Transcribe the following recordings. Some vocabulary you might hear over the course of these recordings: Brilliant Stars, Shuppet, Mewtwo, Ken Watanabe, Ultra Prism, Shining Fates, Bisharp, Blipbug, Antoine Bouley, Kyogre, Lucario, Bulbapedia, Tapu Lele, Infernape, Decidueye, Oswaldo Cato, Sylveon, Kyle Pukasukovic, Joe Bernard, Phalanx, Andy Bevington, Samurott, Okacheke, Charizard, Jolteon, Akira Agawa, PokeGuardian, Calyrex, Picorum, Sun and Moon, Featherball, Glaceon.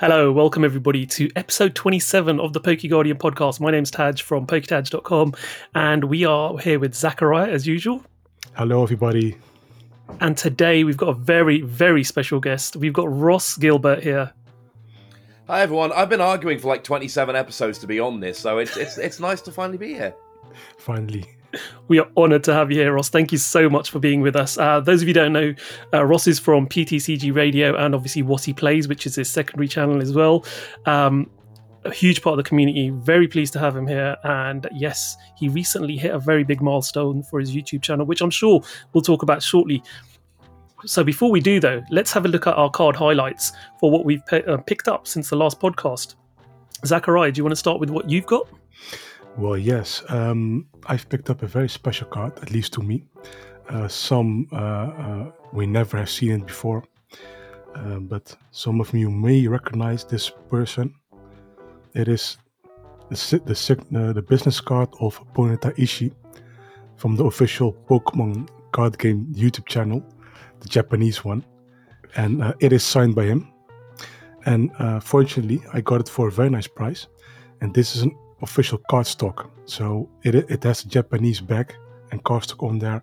Hello, welcome everybody to episode 27 of the PokeGuardian podcast. My name's Taj from PokeTaj.com, and we are here with Zachariah as usual. Hello everybody. And today we've got a very, very special guest. We've got Ross Gilbert here. Hi everyone. I've been arguing for like 27 episodes to be on this, so it's nice to finally be here. Finally. We are honoured to have you here, Ross. Thank you so much for being with us. Those of you who don't know, Ross is from PTCG Radio and obviously What He Plays, which is his secondary channel as well. A huge part of the community. Very pleased to have him here. And yes, he recently hit a very big milestone for his YouTube channel, which I'm sure we'll talk about shortly. So before we do, though, let's have a look at our card highlights for what we've picked up since the last podcast. Zachariah, do you want to start with what you've got? Well, yes. I've picked up a very special card, at least to me. Some we never have seen it before. But some of you may recognize this person. It is the business card of Ponyta Ishii from the official Pokemon card game YouTube channel, the Japanese one. And it is signed by him. And fortunately, I got it for a very nice price. And this is an official cardstock, so it has a Japanese back and cardstock on there,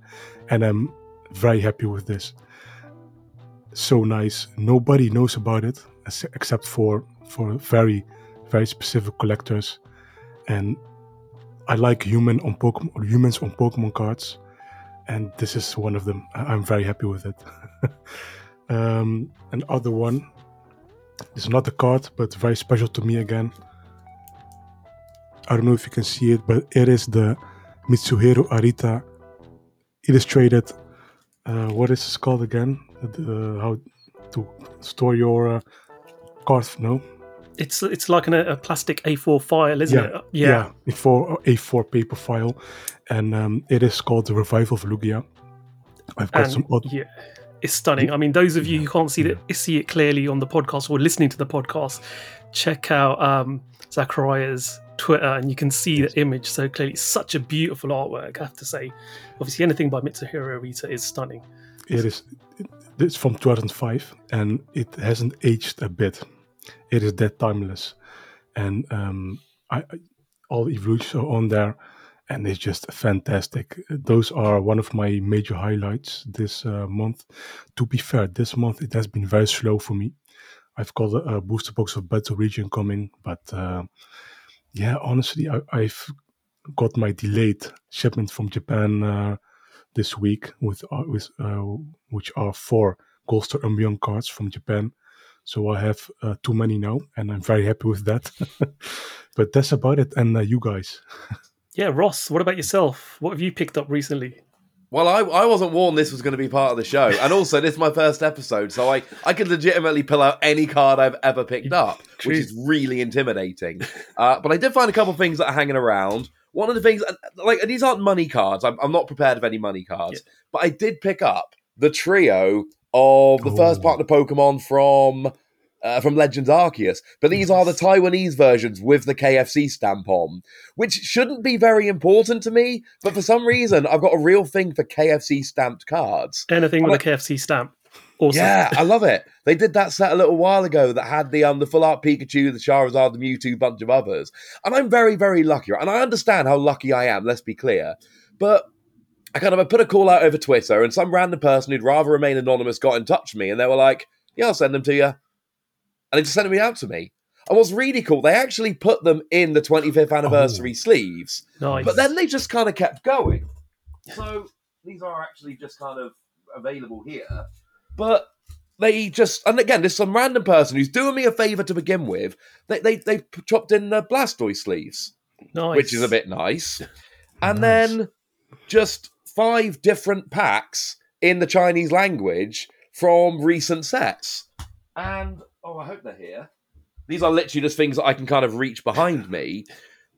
and I'm very happy with this. So nice. Nobody knows about it except for very, very specific collectors. And I like humans on Pokemon cards, and this is one of them. I'm very happy with it. Another one is not a card, but very special to me again. I don't know if you can see it, but it is the Mitsuhiro Arita illustrated. What is this called again? How to store your card? No, it's like a plastic A4 file, isn't it? Yeah, A4 paper file, and it is called the Revival of Lugia. I've got some odd. Yeah. It's stunning. I mean, those of you who can't see it clearly on the podcast or listening to the podcast, check out Zachariah's Twitter and you can see the image so clearly. It's such a beautiful artwork, I have to say. Obviously, anything by Mitsuhiro Arita is stunning. It's from 2005 and it hasn't aged a bit. It is that timeless. And all the evolutions are on there. And it's just fantastic. Those are one of my major highlights this month. To be fair, this month it has been very slow for me. I've got a booster box of Battle Region coming, but honestly, I've got my delayed shipment from Japan this week, with which are 4 Goldstar Ambion cards from Japan. So I have too many now, and I'm very happy with that. But that's about it, and you guys. Yeah, Ross, what about yourself? What have you picked up recently? Well, I wasn't warned this was going to be part of the show. And also, this is my first episode, so I could legitimately pull out any card I've ever picked up, which is really intimidating. But I did find a couple of things that are hanging around. One of the things, like, these aren't money cards. I'm not prepared of any money cards. Yeah. But I did pick up the trio of the first partner Pokemon from Legends Arceus, but these are the Taiwanese versions with the KFC stamp on, which shouldn't be very important to me, but for some reason I've got a real thing for KFC stamped cards. Anything with a KFC stamp. Awesome. Yeah, I love it. They did that set a little while ago that had the full art Pikachu, the Charizard, the Mewtwo, bunch of others. And I'm very, very lucky, and I understand how lucky I am, let's be clear, but I put a call out over Twitter and some random person who'd rather remain anonymous got in touch with me and they were like, yeah, I'll send them to you. And they just sent them out to me. And what's really cool, they actually put them in the 25th anniversary sleeves. Nice. But then they just kind of kept going. So these are actually just kind of available here. But they just, and again, there's some random person who's doing me a favour to begin with. They chopped in the Blastoise sleeves. Nice. Which is a bit nice. And then just 5 different packs in the Chinese language from recent sets. And I hope they're here. These are literally just things that I can kind of reach behind me.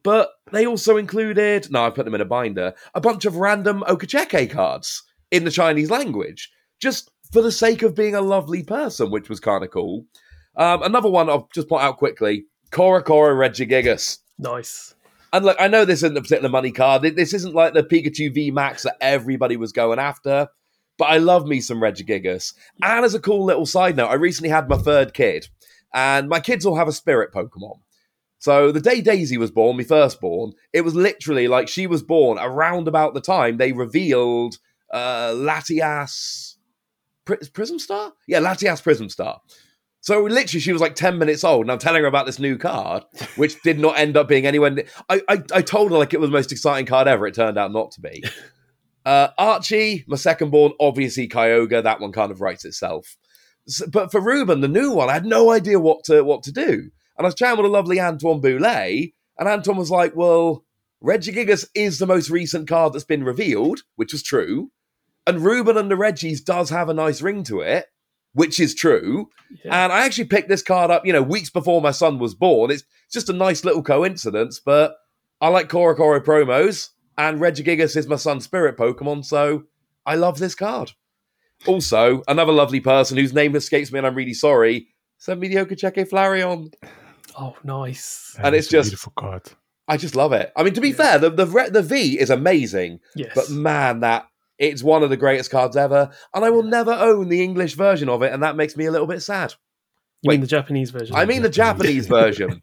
But they also included, I put them in a binder, a bunch of random Okacheke cards in the Chinese language, just for the sake of being a lovely person, which was kind of cool. Another one I'll just point out quickly, Cora Cora Regigigas. Nice. And look, I know this isn't a particular money card. This isn't like the Pikachu VMAX that everybody was going after. But I love me some Regigigas. And as a cool little side note, I recently had my 3rd kid. and my kids all have a spirit Pokemon. So the day Daisy was born, my firstborn, it was literally like she was born around about the time they revealed Latias Prism Star? Yeah, Latias Prism Star. So literally she was like 10 minutes old and I'm telling her about this new card, which did not end up being anywhere. I told her like it was the most exciting card ever. It turned out not to be. Archie, my second-born, obviously Kyogre. That one kind of writes itself. So, but for Ruben, the new one, I had no idea what to do. And I was chatting with a lovely Antoine Bouley, and Antoine was like, well, Regigigas is the most recent card that's been revealed, which was true. And Ruben and the Regis does have a nice ring to it, which is true. Yeah. And I actually picked this card up, weeks before my son was born. It's just a nice little coincidence, but I like Korokoro promos, and Regigigas is my son's spirit Pokemon, so I love this card. Also, another lovely person whose name escapes me and I'm really sorry, sent me the Okacheke Flareon. Oh, nice. And it's just a beautiful card. I just love it. I mean, to be fair, the V is amazing. Yes. But man, it's one of the greatest cards ever, and I will never own the English version of it, and that makes me a little bit sad. You mean the Japanese version? I mean the Japanese version.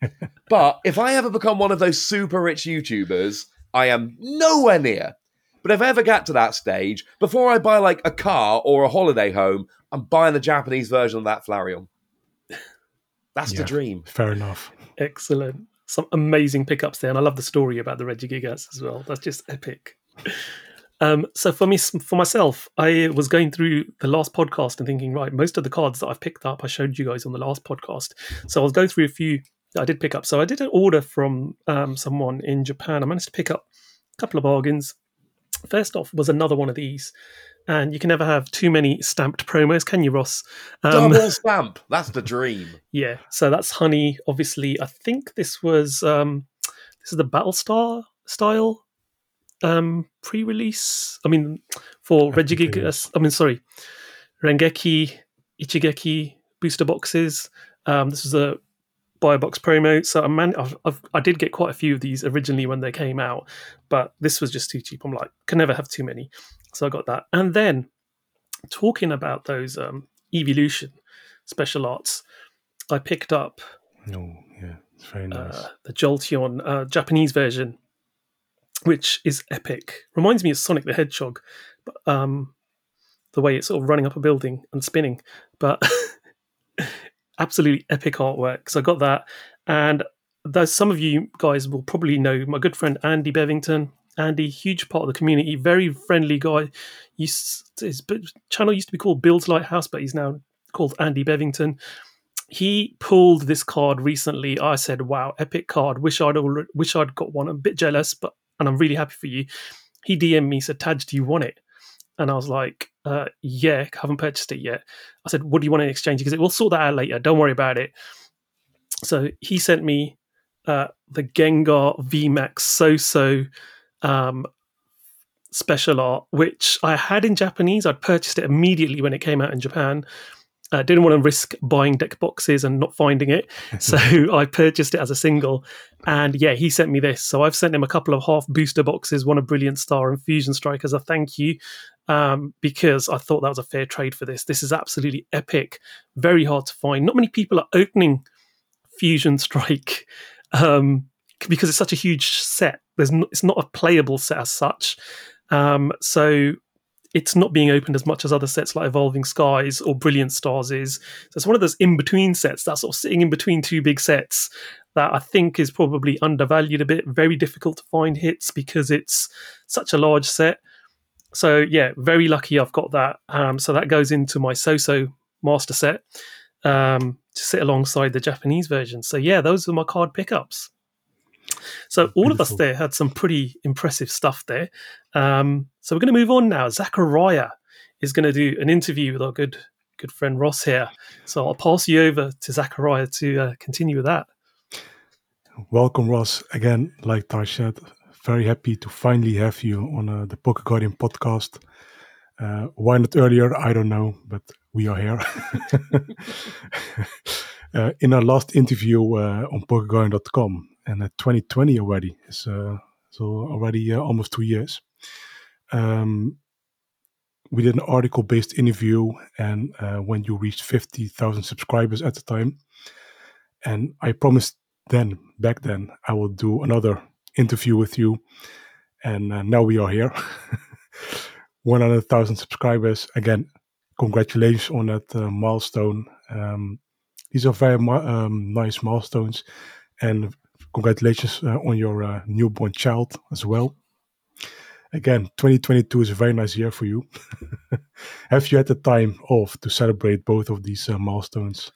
But if I ever become one of those super rich YouTubers, I am nowhere near. But if I ever get to that stage, before I buy like a car or a holiday home, I'm buying the Japanese version of that Flareon. That's the dream. Fair enough. Excellent. Some amazing pickups there, and I love the story about the Regigigas as well. That's just epic. So for myself, I was going through the last podcast and thinking, right, most of the cards that I've picked up, I showed you guys on the last podcast. So I'll go through a few that I did pick up. So I did an order from someone in Japan. I managed to pick up a couple of bargains. First off was another one of these. And you can never have too many stamped promos, can you, Ross? Double stamp. That's the dream. Yeah. So that's Honey. Obviously, I think this was this is the Battlestar style pre-release. I mean, for Regigigas. I mean, sorry, Rengeki, Ichigeki booster boxes. This was a buy a box promo. So I did get quite a few of these originally when they came out, but this was just too cheap. I'm like, can never have too many. So I got that. And then talking about those Eeveelution special arts, I picked up it's very nice. The Jolteon Japanese version, which is epic. Reminds me of Sonic the Hedgehog, but the way it's sort of running up a building and spinning. But absolutely epic artwork. So I got that. And though some of you guys will probably know my good friend Andy Bevington. Andy, huge part of the community, very friendly guy. His channel used to be called Builds Lighthouse, but he's now called Andy Bevington. He pulled this card recently. I said, wow, epic card. Wish I'd got one. I'm a bit jealous, and I'm really happy for you. He DM'd me, said, Taj, do you want it? And I was like, yeah, haven't purchased it yet. I said, what do you want in exchange? Because we'll sort that out later. Don't worry about it. So he sent me the Gengar VMAX So-So special art, which I had in Japanese. I'd purchased it immediately when it came out in Japan. I didn't want to risk buying deck boxes and not finding it. So I purchased it as a single. And yeah, he sent me this. So I've sent him a couple of half booster boxes, one of Brilliant Star and Fusion Strike as a thank you, because I thought that was a fair trade for this. This is absolutely epic. Very hard to find. Not many people are opening Fusion Strike because it's such a huge set. It's not a playable set as such. So it's not being opened as much as other sets like Evolving Skies or Brilliant Stars is. So it's one of those in-between sets that's sort of sitting in between two big sets that I think is probably undervalued a bit. Very difficult to find hits because it's such a large set. So yeah, very lucky I've got that. So that goes into my So-So Master set to sit alongside the Japanese version. So yeah, those were my card pickups. So all of us there had some pretty impressive stuff there. So we're going to move on now. Zachariah is going to do an interview with our good friend Ross here. So I'll pass you over to Zachariah to continue with that. Welcome, Ross. Again, like Taj said, very happy to finally have you on the PokeGuardian podcast. Why not earlier? I don't know, but we are here. In our last interview on PokeGuardian.com, and 2020 already, so already almost 2 years. We did an article-based interview, and when you reached 50,000 subscribers at the time, And I promised then, back then, I will do another interview with you. And now we are here. 100,000 subscribers. Again, congratulations on that milestone. These are very nice milestones. And congratulations on your newborn child as well. Again, 2022 is a very nice year for you. Have you had the time off to celebrate both of these milestones?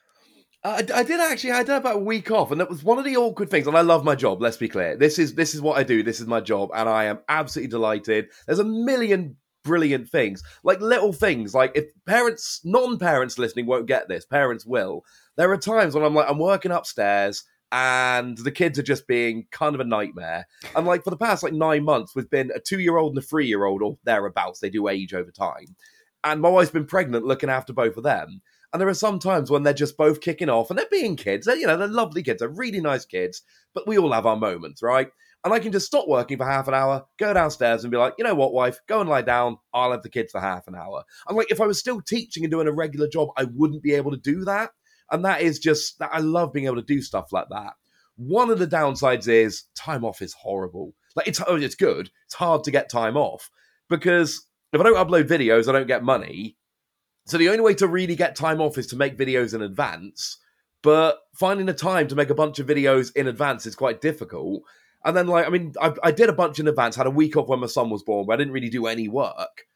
I did actually. I did about a week off, and that was one of the awkward things. And I love my job. Let's be clear. This is what I do. This is my job, and I am absolutely delighted. There's a million brilliant things, like little things, like if parents, non-parents listening won't get this, parents will. There are times when I'm like, I'm working upstairs, and the kids are just being kind of a nightmare. And like for the past 9 months, we've been a 2-year-old and a 3-year-old or thereabouts. They do age over time, and my wife's been pregnant, looking after both of them. And there are some times when they're just both kicking off and they're being kids. They're, you know, they're lovely kids. They're really nice kids. But we all have our moments, right? And I can just stop working for half an hour, go downstairs and be like, you know what, wife, go and lie down. I'll have the kids for half an hour. And like, if I was still teaching and doing a regular job, I wouldn't be able to do that. And that is just, I love being able to do stuff like that. One of the downsides is time off is horrible. Like, it's good. It's hard to get time off because if I don't upload videos, I don't get money. So the only way to really get time off is to make videos in advance, but finding the time to make a bunch of videos in advance is quite difficult. And then, like, I mean, I did a bunch in advance, had a week off when my son was born, where I didn't really do any work.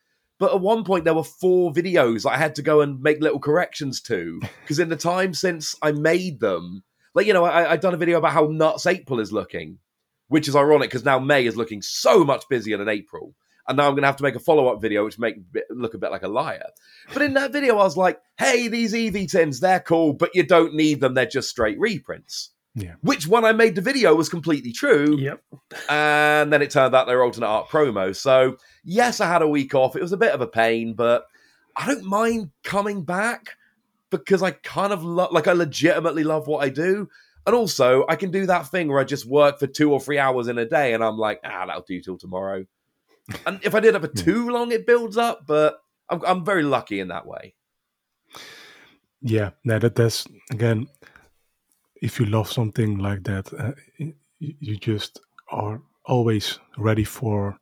But at one point, there were 4 videos I had to go and make little corrections to, because in the time since I made them, like, you know, I'd done a video about how nuts April is looking, which is ironic because now May is looking so much busier than April. And now I'm going to have to make a follow-up video, which make look a bit like a liar. But in that video, I was like, hey, these EV tins, they're cool, but you don't need them. They're just straight reprints. Yeah. Which, when I made the video, was completely true. Yep. And then it turned out they were alternate art promos. So, yes, I had a week off. It was a bit of a pain, but I don't mind coming back because I kind of I legitimately love what I do. And also, I can do that thing where I just work for 2 or 3 hours in a day and I'm like, that'll do till tomorrow. And if I did it for too long, it builds up, but I'm very lucky in that way. Yeah, that's, again, if you love something like that, you just are always ready for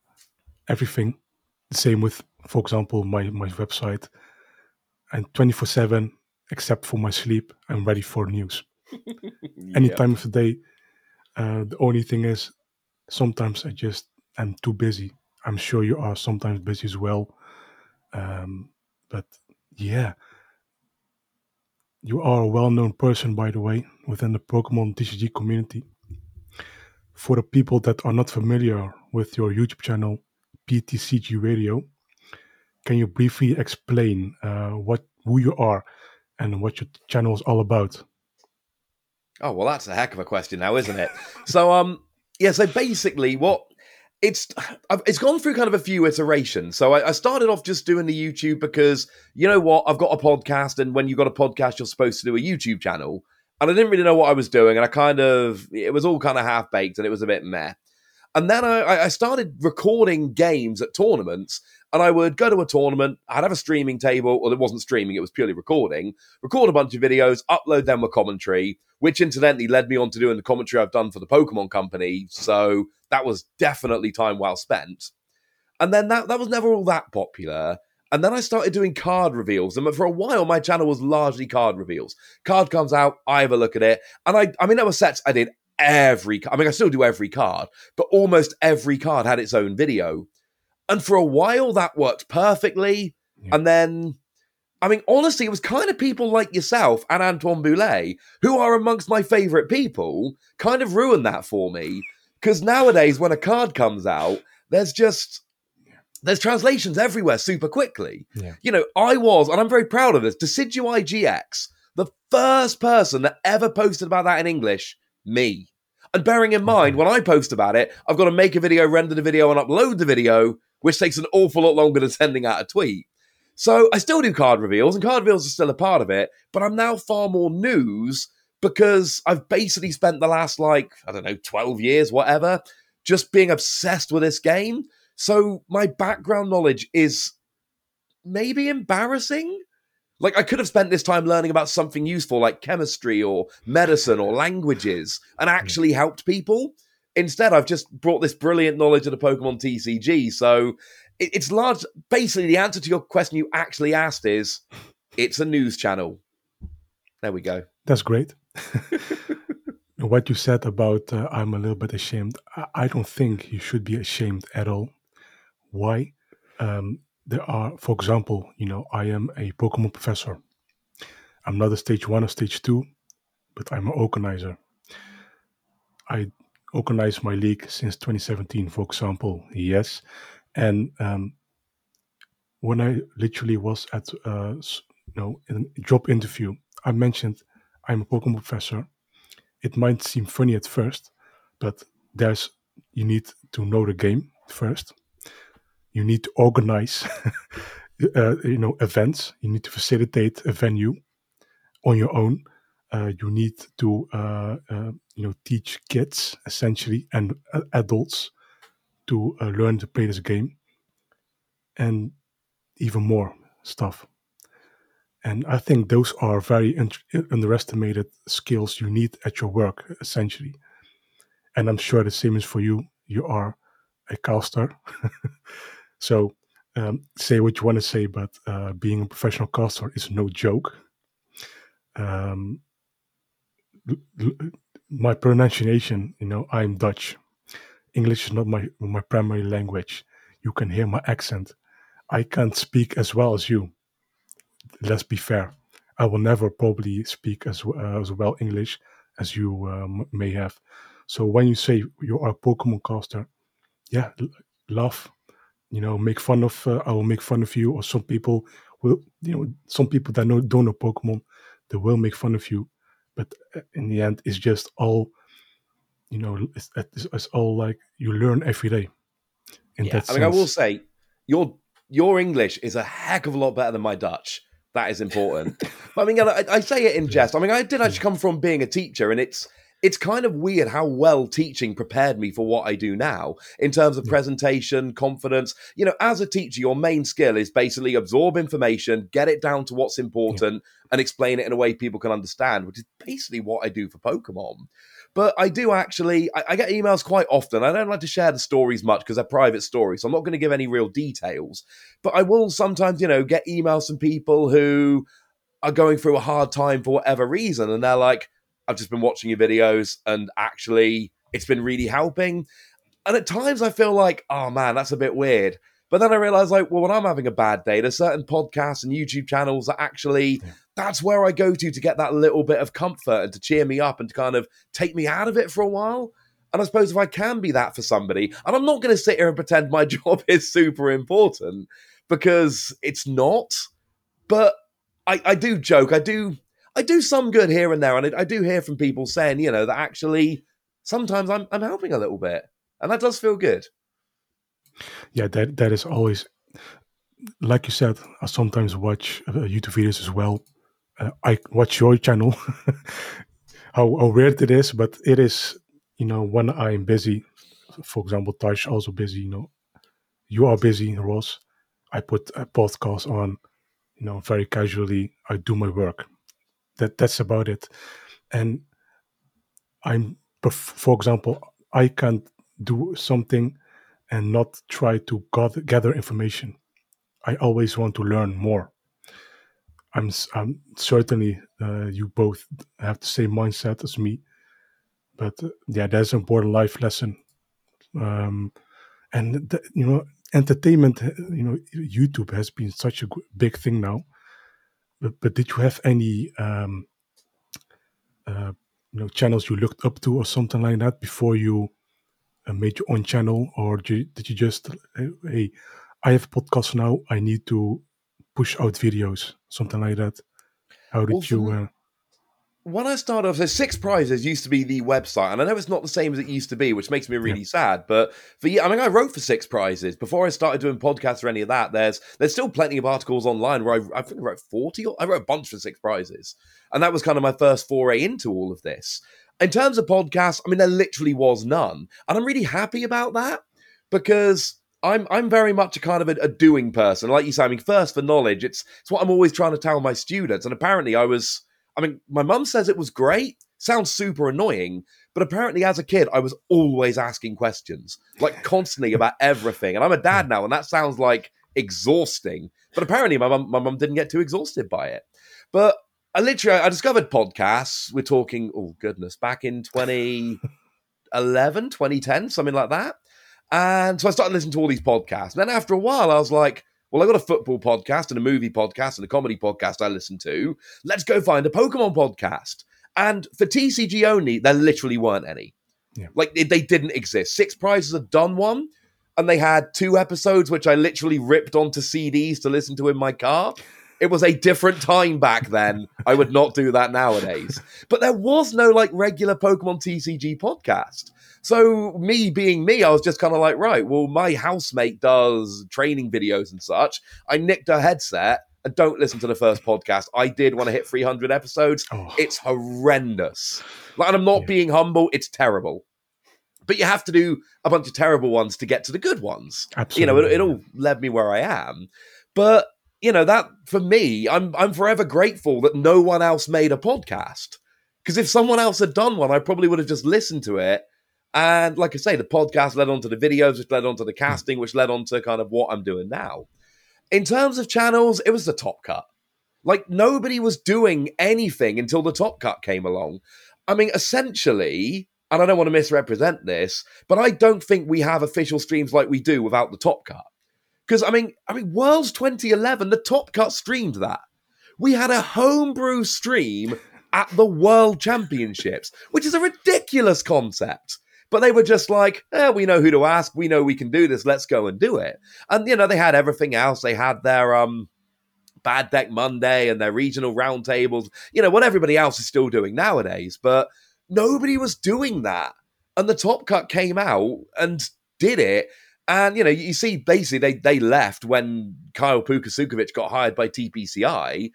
everything. The same with, for example, my website. I'm 24/7, except for my sleep, I'm ready for news. Any time of the day. The only thing is, sometimes I'm too busy. I'm sure you are sometimes busy as well. But yeah, you are a well-known person, by the way, within the Pokemon TCG community. For the people that are not familiar with your YouTube channel, PTCG Radio, can you briefly explain who you are and what your channel is all about? Oh, well, that's a heck of a question now, isn't it? So basically what... It's gone through kind of a few iterations. So I started off just doing the YouTube because, you know what, I've got a podcast, and when you've got a podcast, you're supposed to do a YouTube channel. And I didn't really know what I was doing, and it was all kind of half-baked, and it was a bit meh. And then I started recording games at tournaments, and I would go to a tournament, I'd have a streaming table, well, it wasn't streaming, it was purely recording, record a bunch of videos, upload them with commentary, which incidentally led me on to doing the commentary I've done for the Pokemon Company, so that was definitely time well spent. And then that was never all that popular, and then I started doing card reveals, and for a while my channel was largely card reveals. Card comes out, I have a look at it, and I mean there were sets I did I still do every card, but almost every card had its own video. And for a while, that worked perfectly. Yeah. And then, I mean, honestly, it was kind of people like yourself and Antoine Bouley, who are amongst my favorite people, kind of ruined that for me. Because nowadays, when a card comes out, there's translations everywhere super quickly. Yeah. You know, and I'm very proud of this, Decidueye GX, the first person that ever posted about that in English, me. And bearing in mind, when I post about it, I've got to make a video, render the video, and upload the video, which takes an awful lot longer than sending out a tweet. So I still do card reveals, and card reveals are still a part of it, but I'm now far more news because I've basically spent the last, 12 years, whatever, just being obsessed with this game. So my background knowledge is maybe embarrassing, Like, I could have spent this time learning about something useful like chemistry or medicine or languages and actually helped people. Instead, I've just brought this brilliant knowledge of the Pokemon TCG. So it's large. Basically, the answer to your question you actually asked is it's a news channel. There we go. That's great. What you said about I'm a little bit ashamed. I don't think you should be ashamed at all. Why? There are, for example, you know, I am a Pokemon professor. I'm not a stage 1 or stage 2, but I'm an organizer. I organize my league since 2017, for example, yes. And when I literally was at a job interview, I mentioned I'm a Pokemon professor. It might seem funny at first, but you need to know the game first. You need to organize, events. You need to facilitate a venue on your own. You need to, teach kids essentially and adults to learn to play this game, and even more stuff. And I think those are very underestimated skills you need at your work, essentially. And I'm sure the same is for you. You are a caster. So say what you want to say, but being a professional caster is no joke. My pronunciation, I'm Dutch. English is not my primary language. You can hear my accent. I can't speak as well as you. Let's be fair. I will never probably speak as well English as you may have. So when you say you are a Pokemon caster, yeah, laugh. Make fun of. I will make fun of you. Or some people will. Some people that don't know Pokemon, they will make fun of you. But in the end, it's just all. It's all like you learn every day. I will say, your English is a heck of a lot better than my Dutch. That is important. I say it in jest. I did actually come from being a teacher, and it's kind of weird how well teaching prepared me for what I do now in terms of presentation, confidence. As a teacher, your main skill is basically absorb information, get it down to what's important, and explain it in a way people can understand, which is basically what I do for Pokemon. But I do actually, I get emails quite often. I don't like to share the stories much because they're private stories, so I'm not going to give any real details. But I will sometimes, get emails from people who are going through a hard time for whatever reason. And they're like, I've just been watching your videos and actually it's been really helping. And at times I feel like, oh man, that's a bit weird. But then I realize, when I'm having a bad day, there's certain podcasts and YouTube channels that actually, that's where I go to get that little bit of comfort and to cheer me up and to kind of take me out of it for a while. And I suppose if I can be that for somebody, and I'm not going to sit here and pretend my job is super important because it's not, but I do joke. I do some good here and there. And I do hear from people saying, that actually sometimes I'm helping a little bit, and that does feel good. Yeah, that is always, like you said, I sometimes watch YouTube videos as well. I watch your channel, how weird it is, but it is, when I'm busy, for example, Taj also busy, you are busy, Ross. I put a podcast on, very casually. I do my work. That's about it. And for example, I can't do something and not try to gather information. I always want to learn more. I'm certainly you both have the same mindset as me, but that's an important life lesson. Entertainment. YouTube has been such a big thing now. But did you have any channels you looked up to or something like that before you? Made your own channel, or did you just hey, I have a podcast now, I need to push out videos, something like that? How did you when I started off, so Six Prizes used to be the website, and I know it's not the same as it used to be, which makes me really sad, but I wrote for Six Prizes before I started doing podcasts or any of that. There's still plenty of articles online where I think I wrote 40, or I wrote a bunch for Six Prizes, and that was kind of my first foray into all of this. In terms of podcasts, there literally was none. And I'm really happy about that because I'm very much a kind of a doing person. Like you say, I mean, first for knowledge, it's what I'm always trying to tell my students. And apparently my mum says it was great. Sounds super annoying, but apparently as a kid, I was always asking questions, like constantly about everything. And I'm a dad now, and that sounds like exhausting, but apparently my mum didn't get too exhausted by it. But I discovered podcasts. We're talking, oh goodness, back in 2011, 2010, something like that. And so I started listening to all these podcasts. And then after a while, I was like, well, I got a football podcast and a movie podcast and a comedy podcast I listen to. Let's go find a Pokemon podcast. And for TCG only, there literally weren't any. Yeah. Like, they didn't exist. Six Prizes had done one, and they had 2 episodes, which I literally ripped onto CDs to listen to in my car. It was a different time back then. I would not do that nowadays. But there was no, like, regular Pokemon TCG podcast. So me being me, I was just kind of like, right, well, my housemate does training videos and such. I nicked her headset. And don't listen to the first podcast. I did want to hit 300 episodes. Oh. It's horrendous. Like, and I'm not being humble. It's terrible. But you have to do a bunch of terrible ones to get to the good ones. Absolutely. You know, it all led me where I am. But, you know, that for me, I'm forever grateful that no one else made a podcast. Because if someone else had done one, I probably would have just listened to it. And like I say, the podcast led on to the videos, which led on to the casting, which led on to kind of what I'm doing now. In terms of channels, it was the Top Cut. Like, nobody was doing anything until the Top Cut came along. I mean, essentially, and I don't want to misrepresent this, but I don't think we have official streams like we do without the Top Cut. Because, I mean, Worlds 2011, the Top Cut streamed that. We had a homebrew stream at the World Championships, which is a ridiculous concept. But they were just like, we know who to ask. We know we can do this. Let's go and do it. And, you know, they had everything else. They had their Bad Deck Monday and their regional roundtables, you know, what everybody else is still doing nowadays. But nobody was doing that. And the Top Cut came out and did it. And, you know, you see, basically, they left when Kyle Pukasukovic got hired by TPCI.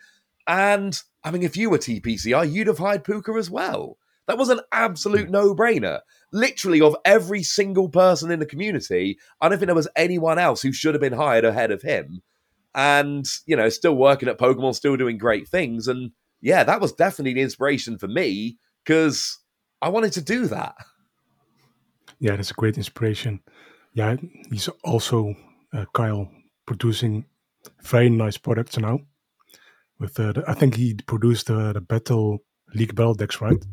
And, I mean, if you were TPCI, you'd have hired Puka as well. That was an absolute no-brainer. Literally, of every single person in the community, I don't think there was anyone else who should have been hired ahead of him. And, you know, still working at Pokemon, still doing great things. And, yeah, that was definitely the inspiration for me because I wanted to do that. Yeah, that's a great inspiration. Yeah, he's also, Kyle, producing very nice products now. With I think he produced the League Battle decks, right?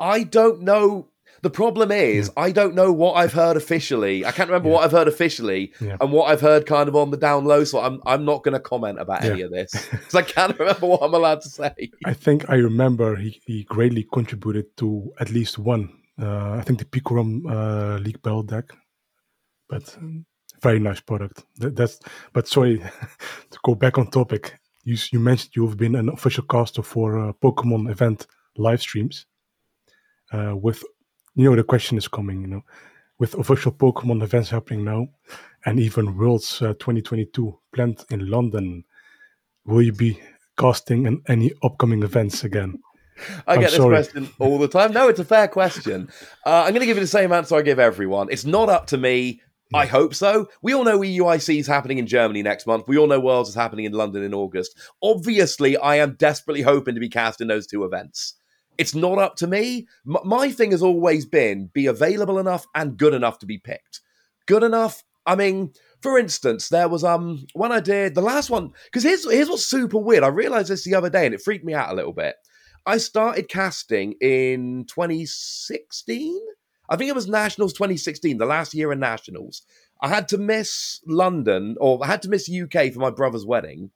I don't know. The problem is, I don't know what I've heard officially. I can't remember what I've heard officially and what I've heard kind of on the down low. So I'm not going to comment about any of this because I can't remember what I'm allowed to say. I think I remember he greatly contributed to at least one. I think the Picorum League Bell deck, but very nice product. That's. But sorry, to go back on topic, you mentioned you've been an official caster for Pokemon event live streams. With, you know, the question is coming, you know, with official Pokemon events happening now and even Worlds 2022 planned in London, will you be casting in any upcoming events again? This question all the time. No, it's a fair question. I'm going to give you the same answer I give everyone. It's not up to me. I hope so. We all know EUIC is happening in Germany next month. We all know Worlds is happening in London in August. Obviously, I am desperately hoping to be cast in those two events. It's not up to me. My thing has always been be available enough and good enough to be picked. Good enough. I mean, for instance, there was when I did the last one, because here's what's super weird. I realized this the other day and it freaked me out a little bit. I started casting in 2016. I think it was Nationals 2016, the last year of Nationals. I had to miss London, or I had to miss UK for my brother's wedding,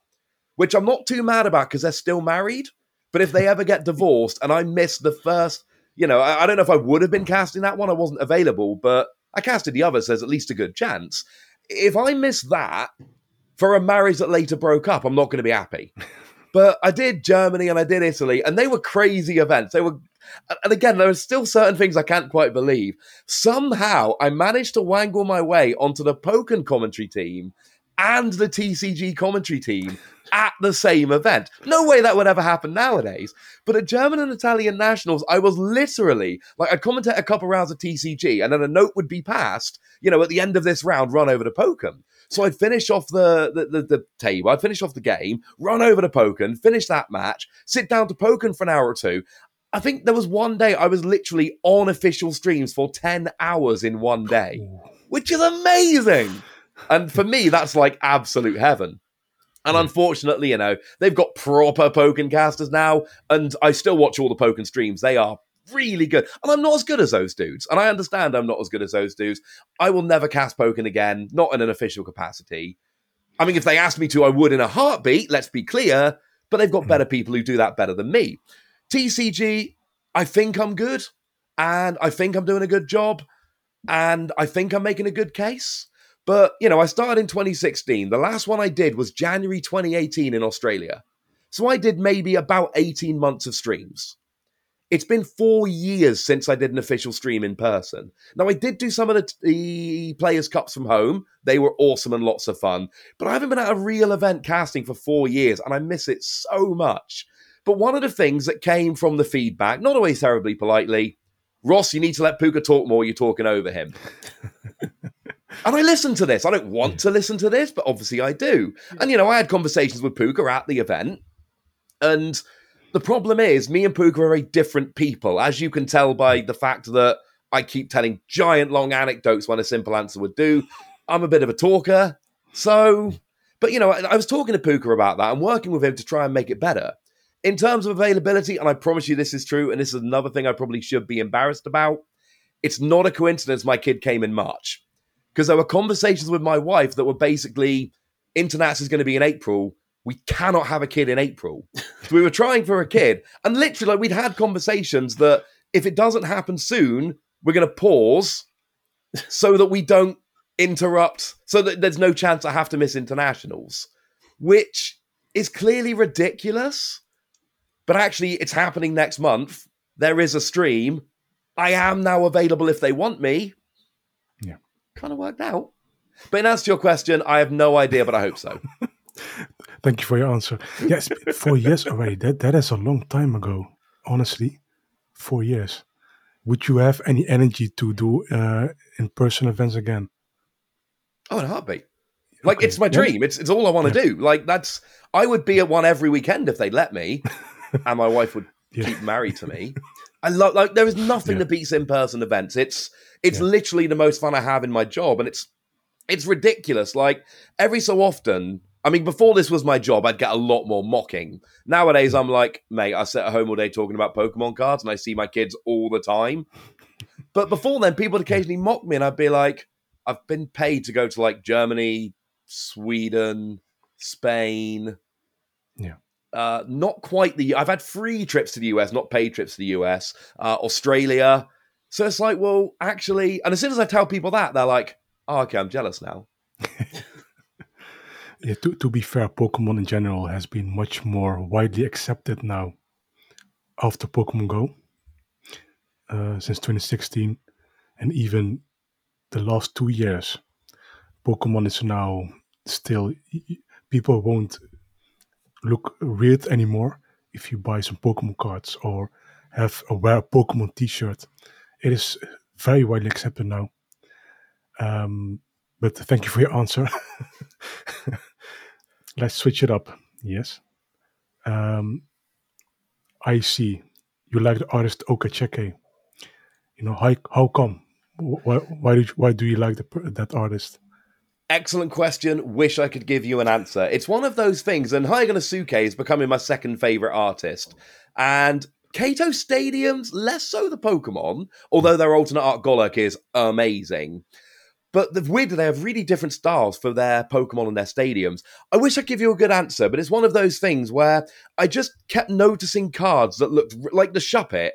which I'm not too mad about because they're still married. But if they ever get divorced and I miss the first, you know, I don't know if I would have been casting that one. I wasn't available, but I casted the others. There's at least a good chance. If I miss that for a marriage that later broke up, I'm not going to be happy. But I did Germany and I did Italy and they were crazy events. They were, and again, there are still certain things I can't quite believe. Somehow I managed to wangle my way onto the Pokken commentary team and the TCG commentary team at the same event. No way that would ever happen nowadays. But at German and Italian nationals, I was literally, like, I'd commentate a couple rounds of TCG and then a note would be passed, you know, at the end of this round, run over to Pokken. So I'd finish off the table, I'd finish off the game, run over to Pokken, finish that match, sit down to Pokken for an hour or two. I think there was one day I was literally on official streams for 10 hours in one day, which is amazing. And for me, that's like absolute heaven. And unfortunately, you know, they've got proper Pokken casters now, and I still watch all the Pokken streams. They are really good. And I'm not as good as those dudes. And I understand I'm not as good as those dudes. I will never cast Pokken again, not in an official capacity. I mean, if they asked me to, I would in a heartbeat, let's be clear, but they've got better people who do that better than me. TCG, I think I'm good, and I think I'm doing a good job, and I think I'm making a good case. But, you know, I started in 2016. The last one I did was January 2018 in Australia. So I did maybe about 18 months of streams. It's been 4 years since I did an official stream in person. Now, I did do some of the Players' Cups from home. They were awesome and lots of fun. But I haven't been at a real event casting for 4 years, and I miss it so much. But one of the things that came from the feedback, not always terribly politely, Ross, you need to let Puka talk more. You're talking over him. And I listened to this. I don't want to listen to this, but obviously I do. And, you know, I had conversations with Puka at the event. And the problem is, me and Puka are very different people, as you can tell by the fact that I keep telling giant long anecdotes when a simple answer would do. I'm a bit of a talker. So, but, you know, I was talking to Puka about that and working with him to try and make it better. In terms of availability, and I promise you this is true, and this is another thing I probably should be embarrassed about, it's not a coincidence my kid came in March. Because there were conversations with my wife that were basically, Internats is going to be in April. We cannot have a kid in April. So we were trying for a kid. And literally, like, we'd had conversations that if it doesn't happen soon, we're going to pause so that we don't interrupt, so that there's no chance I have to miss internationals, which is clearly ridiculous. But actually, it's happening next month. There is a stream. I am now available if they want me. Yeah. Kind of worked out. But in answer to your question, I have no idea, but I hope so. Thank you for your answer. Yes, 4 years already. That is a long time ago, honestly. 4 years. Would you have any energy to do in-person events again? Oh, in a heartbeat. Like, okay. It's my dream. It's all I want to do. Like, that's, I would be at one every weekend if they'd let me, and my wife would keep married to me. I love, like, there is nothing that beats in-person events. It's literally the most fun I have in my job, and it's ridiculous. Like, every so often, I mean, before this was my job, I'd get a lot more mocking. Nowadays, I'm like, mate, I sit at home all day talking about Pokemon cards, and I see my kids all the time. But before then, people would occasionally mock me, and I'd be like, I've been paid to go to, like, Germany, Sweden, Spain. Yeah. Not quite the... I've had free trips to the US, not paid trips to the US. Australia... So it's like, well, actually, and as soon as I tell people that, they're like, oh, okay, I'm jealous now. Yeah, to be fair, Pokemon in general has been much more widely accepted now after Pokemon Go, since 2016. And even the last 2 years, Pokemon is now still, people won't look weird anymore if you buy some Pokemon cards or have a wear Pokemon t-shirt. It is very widely accepted now. But thank you for your answer. Let's switch it up. Yes. I see. You like the artist Okacheke. You know, how come? Why do you like that artist? Excellent question. Wish I could give you an answer. It's one of those things. And Hisuian is becoming my second favorite artist. And Cato Stadiums, less so the Pokemon, although their alternate art Golurk is amazing. But the weird that they have really different styles for their Pokemon and their stadiums. I wish I'd give you a good answer, but it's one of those things where I just kept noticing cards that looked like the Shuppet.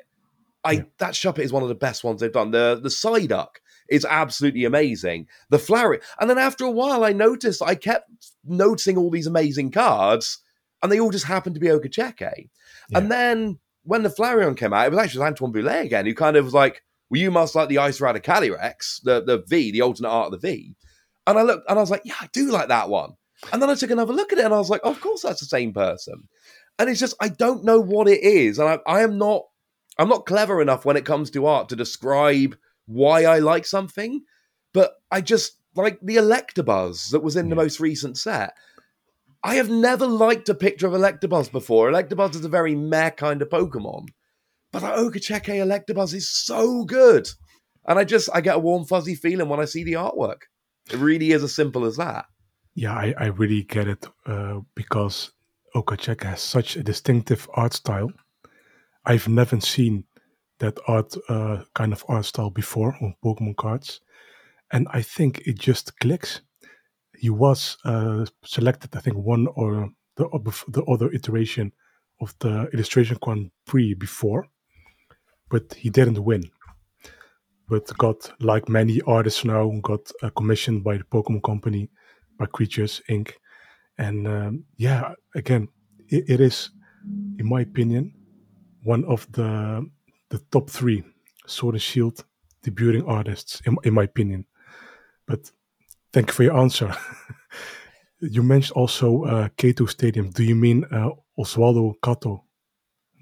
That Shuppet is one of the best ones they've done. The Psyduck is absolutely amazing. The Flareon. And then after a while, I kept noticing all these amazing cards, and they all just happened to be Okacheke. Yeah. And then... when the Flareon came out, it was actually Antoine Bouley again, who kind of was like, well, you must like the Ice Radicalerex, the V, the alternate art of the V. And I looked, and I was like, yeah, I do like that one. And then I took another look at it and I was like, oh, of course that's the same person. And it's just, I don't know what it is. And I'm not clever enough when it comes to art to describe why I like something. But I just, like the Electabuzz that was in the most recent set, I have never liked a picture of Electabuzz before. Electabuzz is a very meh kind of Pokemon. But that Okacheke Electabuzz is so good. And I get a warm, fuzzy feeling when I see the artwork. It really is as simple as that. Yeah, I really get it because Okacheke has such a distinctive art style. I've never seen that kind of art style before on Pokemon cards. And I think it just clicks. He was selected, I think, one or the other iteration of the Illustration Grand Prix before, but he didn't win. But got, like many artists now, got commissioned by the Pokemon Company, by Creatures, Inc. And again, it is, in my opinion, one of the top three Sword and Shield debuting artists, in my opinion. But thank you for your answer. You mentioned also Cato Stadium. Do you mean Oswaldo Cato?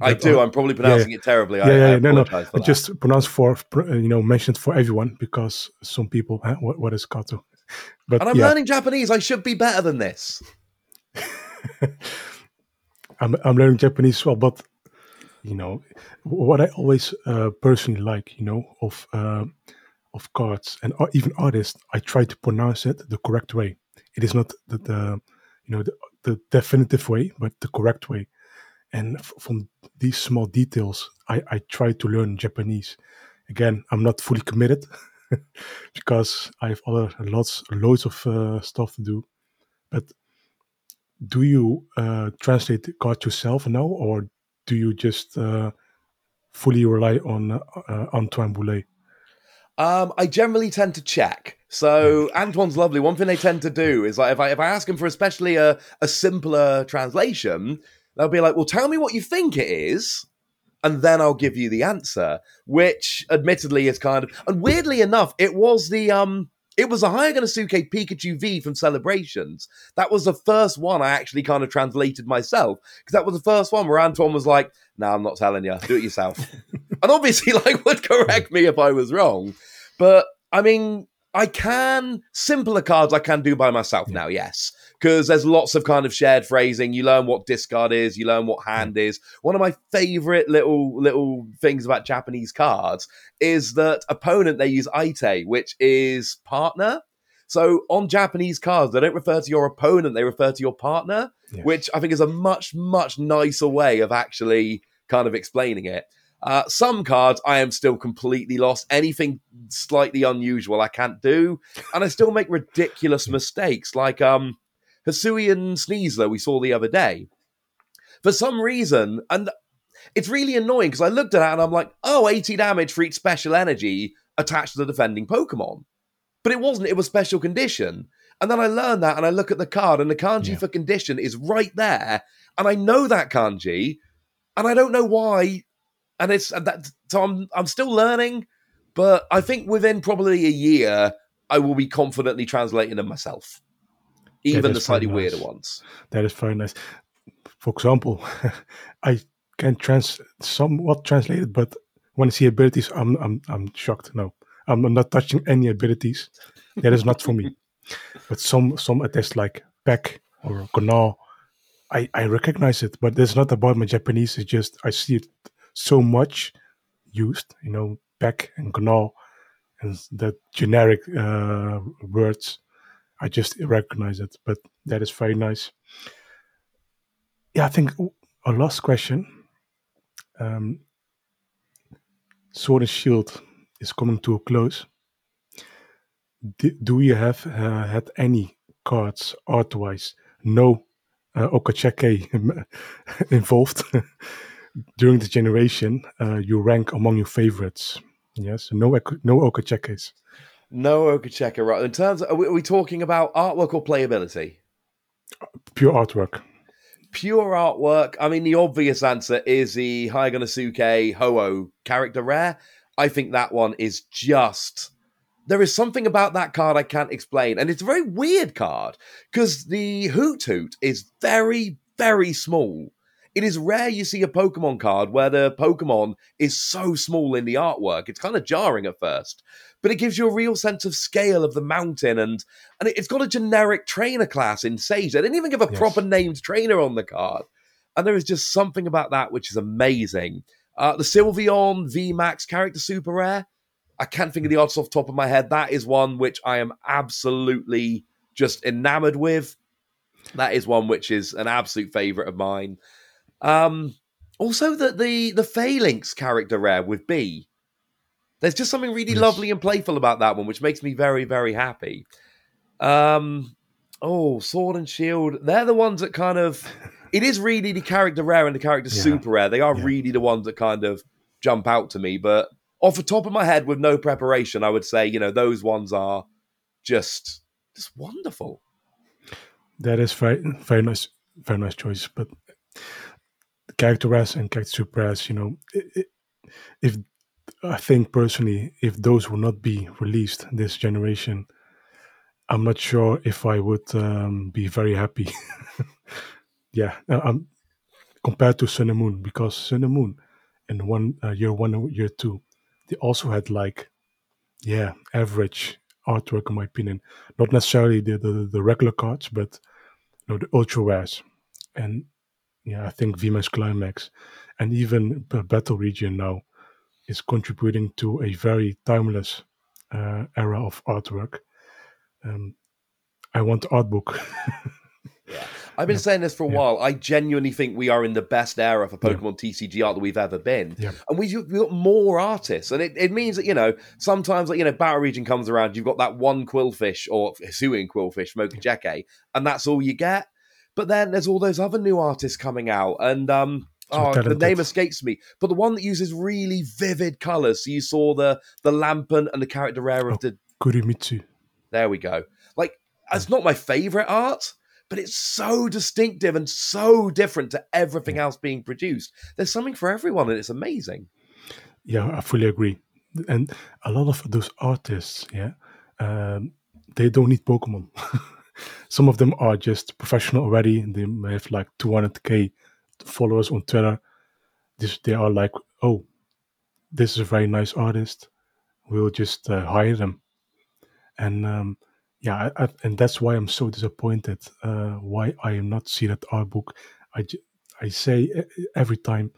I do. I'm probably pronouncing it terribly. I apologize. For that. I just pronounced mentioned for everyone because some people, what is Kato? But and I'm learning Japanese. I should be better than this. I'm learning Japanese as well, but what I always personally like, of cards and even artists, I try to pronounce it the correct way. It is not the definitive way, but the correct way. And from these small details, I try to learn Japanese. Again, I'm not fully committed because I have other loads of stuff to do. But do you translate cards yourself now, or do you just fully rely on Antoine Bouley? I generally tend to check. So Antoine's lovely. One thing they tend to do is, like, if I ask him for especially a simpler translation, they'll be like, well, tell me what you think it is, and then I'll give you the answer, which admittedly is kind of... And weirdly enough, it was the Hyaganasuke Pikachu V from Celebrations. That was the first one I actually kind of translated myself, because that was the first one where Antoine was like, nah, I'm not telling you, do it yourself. And obviously, would correct me if I was wrong. But, I mean... Simpler cards I can do by myself now, yes. Because there's lots of kind of shared phrasing. You learn what discard is, you learn what hand is. One of my favorite little things about Japanese cards is that opponent, they use aite, which is partner. So on Japanese cards, they don't refer to your opponent, they refer to your partner, which I think is a much, much nicer way of actually kind of explaining it. Some cards, I am still completely lost. Anything slightly unusual, I can't do. And I still make ridiculous mistakes. Like Hisuian Sneasler we saw the other day. For some reason, and it's really annoying because I looked at that and I'm like, 80 damage for each special energy attached to the defending Pokemon. But it wasn't. It was special condition. And then I learned that and I look at the card and the kanji for condition is right there. And I know that kanji. And I don't know why... And I'm still learning, but I think within probably a year, I will be confidently translating them myself, even the slightly weirder ones. That is very nice. For example, I can somewhat translate it, but when I see abilities, I'm shocked. No, I'm not touching any abilities. That is not for me. But some attacks like Peck or Gonna, I recognize it, but it's not about my Japanese. It's just I see it. So much used, Peck and Gnarl and the generic words. I just recognize it, but that is very nice. Yeah, I think our last question. Sword and Shield is coming to a close. Do you have had any cards art-wise, no Okacheke involved? During this generation, you rank among your favorites. Yes, no Okachekes. No Okacheke, right? In terms of, are we talking about artwork or playability? Pure artwork. Pure artwork. I mean, the obvious answer is the Hyaganasuke Ho-Oh character rare. I think that one is just There is something about that card I can't explain. And it's a very weird card because the Hoot Hoot is very, very small. It is rare you see a Pokemon card where the Pokemon is so small in the artwork. It's kind of jarring at first, but it gives you a real sense of scale of the mountain. And it's got a generic trainer class in Sage. They didn't even give a proper named trainer on the card. And there is just something about that which is amazing. The Sylveon VMAX character super rare. I can't think of the odds off the top of my head. That is one which I am absolutely just enamored with. That is one which is an absolute favorite of mine. Also, the Phalanx character rare with B. There's just something really lovely and playful about that one, which makes me very, very happy. Sword and Shield. They're the ones that kind of... It is really the character rare and the character super rare. They are really the ones that kind of jump out to me. But off the top of my head, with no preparation, I would say, you know, those ones are just wonderful. That is very nice choice. But character rares and character super rares, you know, if I think personally, if those will not be released this generation, I'm not sure if I would be very happy. Yeah, compared to Sun and Moon, because Sun and Moon in year 1 and year 2, they also had average artwork in my opinion. Not necessarily the regular cards, but you know, the ultra rares. And I think VMAX Climax and even Battle Region now is contributing to a very timeless era of artwork. I want the art book. I've been saying this for a while. I genuinely think we are in the best era for Pokemon TCG art that we've ever been. Yeah. And we've got more artists. And it means that, you know, sometimes, like, you know, Battle Region comes around, you've got that one Quillfish or Hisuian Quillfish from Okacheke, and that's all you get. But then there's all those other new artists coming out. And the name escapes me. But the one that uses really vivid colours. So you saw the Lampen and the character rare of the... Kurimitsu. There we go. Like, it's not my favourite art, but it's so distinctive and so different to everything else being produced. There's something for everyone, and it's amazing. Yeah, I fully agree. And a lot of those artists, they don't need Pokemon. Some of them are just professional already. They have like 200,000 followers on Twitter. They are like, oh, this is a very nice artist. We'll just hire them. And... and that's why I'm so disappointed. Why I am not seeing that art book. I say every time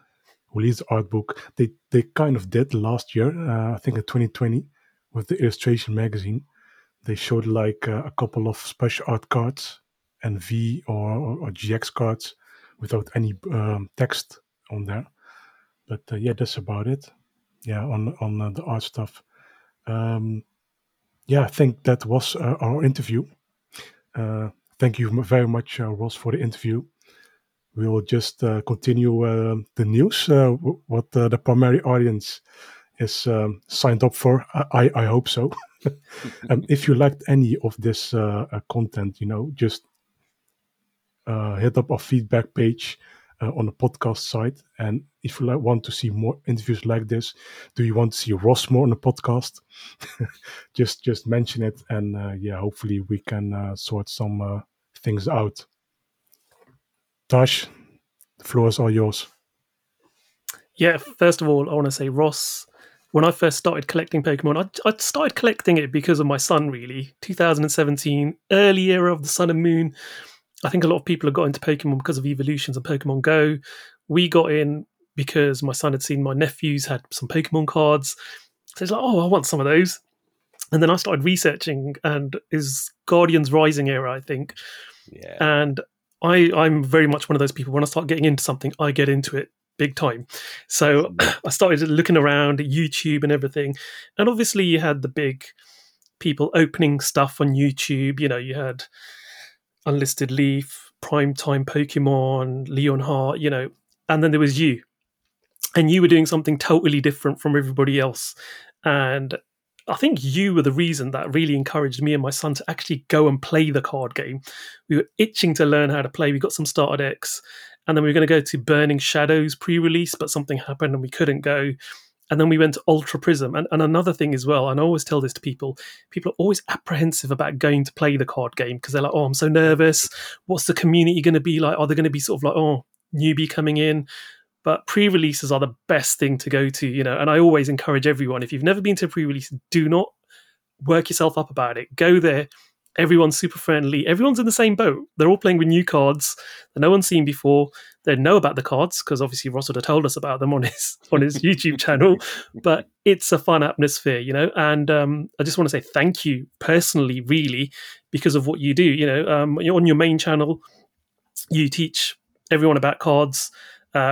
release the art book. They kind of did last year. I think in 2020 with the illustration magazine, they showed like a couple of special art cards and V or GX cards without any text on there. But that's about it. Yeah, on the art stuff. I think that was our interview. Thank you very much, Ross, for the interview. We will just continue the news, what the primary audience is signed up for. I hope so. If you liked any of this content, you know, just hit up our feedback page on the podcast site. And if you want to see more interviews like this, do you want to see Ross more on the podcast? just mention it, and hopefully we can sort some things out. Tash, the floor is all yours. Yeah, first of all, I want to say, Ross, when I first started collecting Pokemon, I started collecting it because of my son, really. 2017, early era of the Sun and Moon. I think a lot of people have got into Pokemon because of evolutions and Pokemon Go. We got in because my son had seen my nephews had some Pokemon cards. So he's like, oh, I want some of those. And then I started researching, and is Guardians Rising era, I think. Yeah. And I'm very much one of those people. When I start getting into something, I get into it big time. So I started looking around at YouTube and everything. And obviously you had the big people opening stuff on YouTube. You know, you had... Unlisted Leaf, Primetime Pokemon, Leonhardt, you know, and then there was you. And you were doing something totally different from everybody else. And I think you were the reason that really encouraged me and my son to actually go and play the card game. We were itching to learn how to play. We got some starter decks, and then we were going to go to Burning Shadows pre-release, but something happened and we couldn't go. And then we went to Ultra Prism. And another thing as well, and I always tell this to people, people are always apprehensive about going to play the card game because they're like, oh, I'm so nervous. What's the community going to be like? Are they going to be sort of like, oh, newbie coming in? But pre-releases are the best thing to go to, you know. And I always encourage everyone, if you've never been to a pre-release, do not work yourself up about it. Go there. Everyone's super friendly. Everyone's in the same boat. They're all playing with new cards that no one's seen before. They know about the cards because obviously Ross would have told us about them on his YouTube channel. But it's a fun atmosphere, you know. And I just want to say thank you personally, really, because of what you do. You know, you're on your main channel, you teach everyone about cards.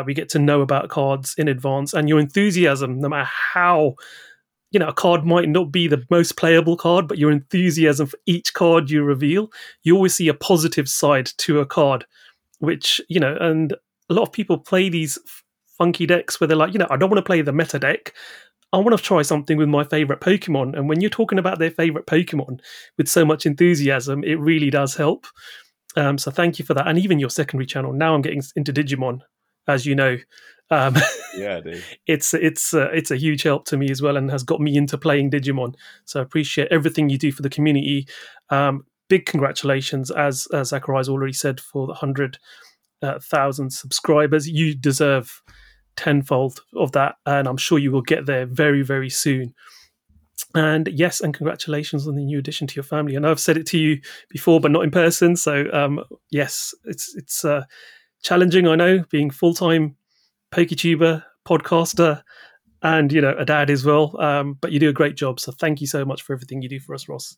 We get to know about cards in advance, and your enthusiasm, no matter how. You know, a card might not be the most playable card, but your enthusiasm for each card you reveal, you always see a positive side to a card, which, you know, and a lot of people play these funky decks where they're like, you know, I don't want to play the meta deck. I want to try something with my favorite Pokemon. And when you're talking about their favorite Pokemon with so much enthusiasm, it really does help. So thank you for that. And even your secondary channel. Now I'm getting into Digimon, as you know. Yeah, dude. It's a huge help to me as well, and has got me into playing Digimon. So I appreciate everything you do for the community. Big congratulations, as Zachariah's already said, for the 100,000 subscribers. You deserve tenfold of that, and I'm sure you will get there very, very soon. And yes, and congratulations on the new addition to your family. I know I've said it to you before, but not in person. So yes, it's challenging, I know, being full-time PokeTuber, podcaster, and, you know, a dad as well. But you do a great job. So thank you so much for everything you do for us, Ross.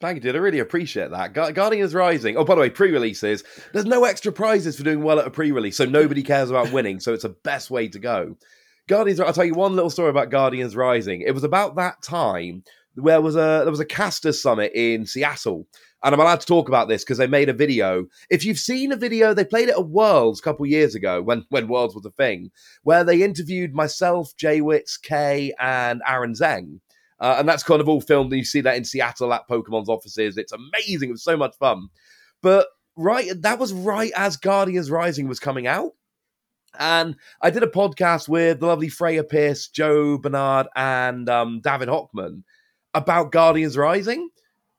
Thank you, dude. I really appreciate that. Guardians Rising. Oh, by the way, pre-releases. There's no extra prizes for doing well at a pre-release, so nobody cares about winning. So it's the best way to go. I'll tell you one little story about Guardians Rising. It was about that time where there was a caster summit in Seattle. And I'm allowed to talk about this because they made a video. If you've seen a video, they played it at Worlds a couple of years ago when Worlds was a thing, where they interviewed myself, Jay Witz, Kay, and Aaron Zeng. And that's kind of all filmed. You see that in Seattle at Pokemon's offices. It's amazing. It was so much fun. But that was right as Guardians Rising was coming out. And I did a podcast with the lovely Freya Pierce, Joe Bernard, and David Hockman about Guardians Rising.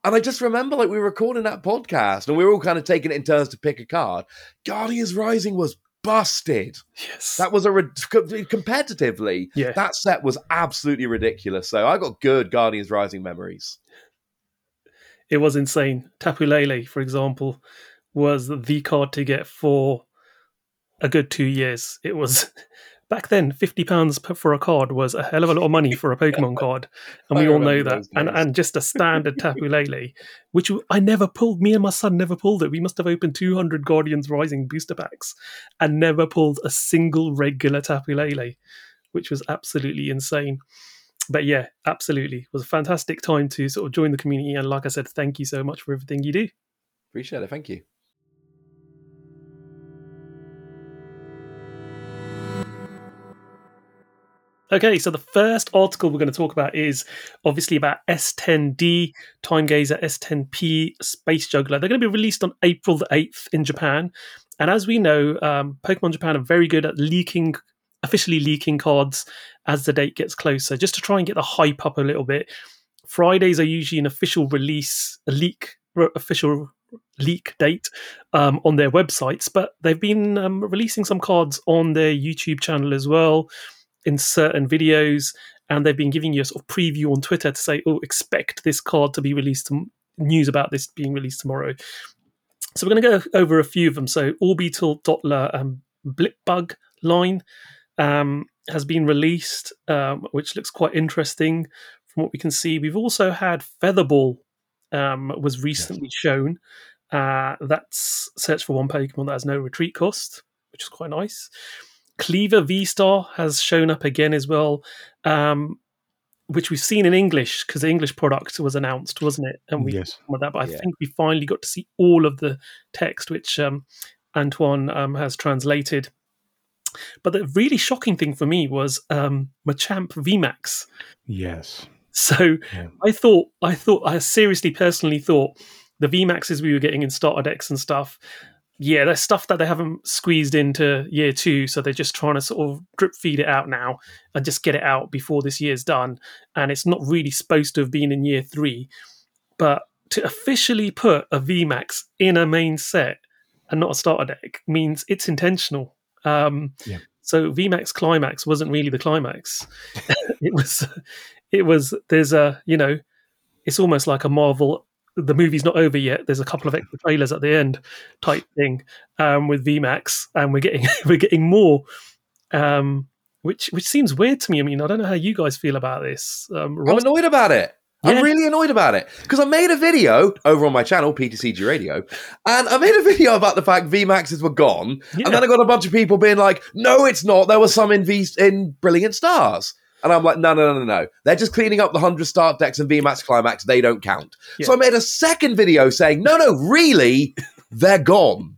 And I just remember, like, we were recording that podcast and we were all kind of taking it in turns to pick a card. Guardians Rising was busted. Yes. That was competitively. Yeah. That set was absolutely ridiculous. So I got good Guardians Rising memories. It was insane. Tapu Lele, for example, was the card to get for a good 2 years. It was... Back then, £50 for a card was a hell of a lot of money for a Pokemon card, and we all know that. And just a standard Tapu Lele, which I never pulled. Me and my son never pulled it. We must have opened 200 Guardians Rising booster packs and never pulled a single regular Tapu Lele, which was absolutely insane. But yeah, absolutely. It was a fantastic time to sort of join the community. And like I said, thank you so much for everything you do. Appreciate it. Thank you. Okay, so the first article we're going to talk about is obviously about S10D, Time Gazer, S10P, Space Juggler. They're going to be released on April the 8th in Japan. And as we know, Pokemon Japan are very good at officially leaking cards as the date gets closer, just to try and get the hype up a little bit. Fridays are usually an official leak date on their websites, but they've been releasing some cards on their YouTube channel as well, in certain videos, and they've been giving you a sort of preview on Twitter to say, oh, expect this card to be released, news about this being released tomorrow. So we're going to go over a few of them. So Orbital, Dottler, and Blipbug line has been released, which looks quite interesting from what we can see. We've also had Featherball was recently shown. That's search for one Pokemon that has no retreat cost, which is quite nice. Cleavor V-Star has shown up again as well, which we've seen in English because the English product was announced, wasn't it? And we with that, but I think we finally got to see all of the text, which Antoine has translated. But the really shocking thing for me was Machamp VMAX. Yes. So yeah. I seriously personally thought the VMAXs we were getting in starter decks and stuff, yeah, there's stuff that they haven't squeezed into year two, so they're just trying to sort of drip feed it out now and just get it out before this year's done. And it's not really supposed to have been in year three, but to officially put a VMAX in a main set and not a starter deck means it's intentional. Yeah. So VMAX Climax wasn't really the climax. It was. There's a, you know, it's almost like a Marvel. The movie's not over yet. There's a couple of extra trailers at the end, type thing, with VMAX, and we're getting more, which seems weird to me. I mean, I don't know how you guys feel about this. I'm annoyed about it. Yeah. I'm really annoyed about it because I made a video over on my channel, PTCG Radio, and I made a video about the fact VMAXs were gone, and then I got a bunch of people being like, "No, it's not. There were some in Brilliant Stars." And I'm like, no. They're just cleaning up the 100 start decks and VMAX Climax. They don't count. Yeah. So I made a second video saying, no, really, they're gone.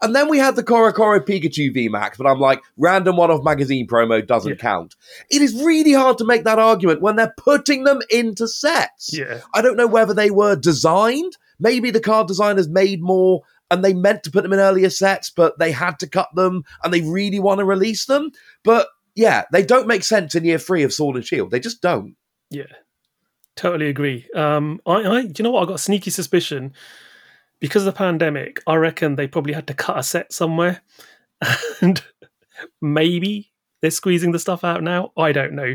And then we had the Korokoro Pikachu VMAX, but I'm like, random one-off magazine promo doesn't count. It is really hard to make that argument when they're putting them into sets. Yeah. I don't know whether they were designed. Maybe the card designers made more and they meant to put them in earlier sets, but they had to cut them and they really want to release them. But yeah, they don't make sense in year three of Sword and Shield. They just don't. Yeah, totally agree. You know what? I got a sneaky suspicion because of the pandemic. I reckon they probably had to cut a set somewhere, and maybe they're squeezing the stuff out now. I don't know,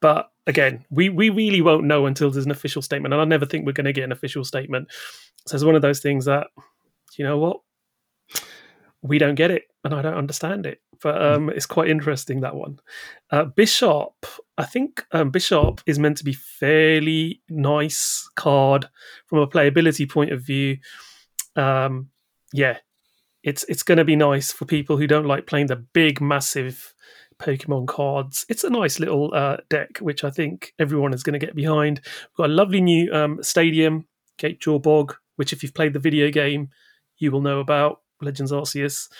but again, we really won't know until there's an official statement, and I never think we're going to get an official statement. So it's one of those things that, you know what, we don't get it, and I don't understand it. But it's quite interesting, that one. Bishop, I think Bishop is meant to be fairly nice card from a playability point of view. It's going to be nice for people who don't like playing the big, massive Pokemon cards. It's a nice little deck, which I think everyone is going to get behind. We've got a lovely new stadium, Gatejaw Bog, which if you've played the video game, you will know about, Legends Arceus.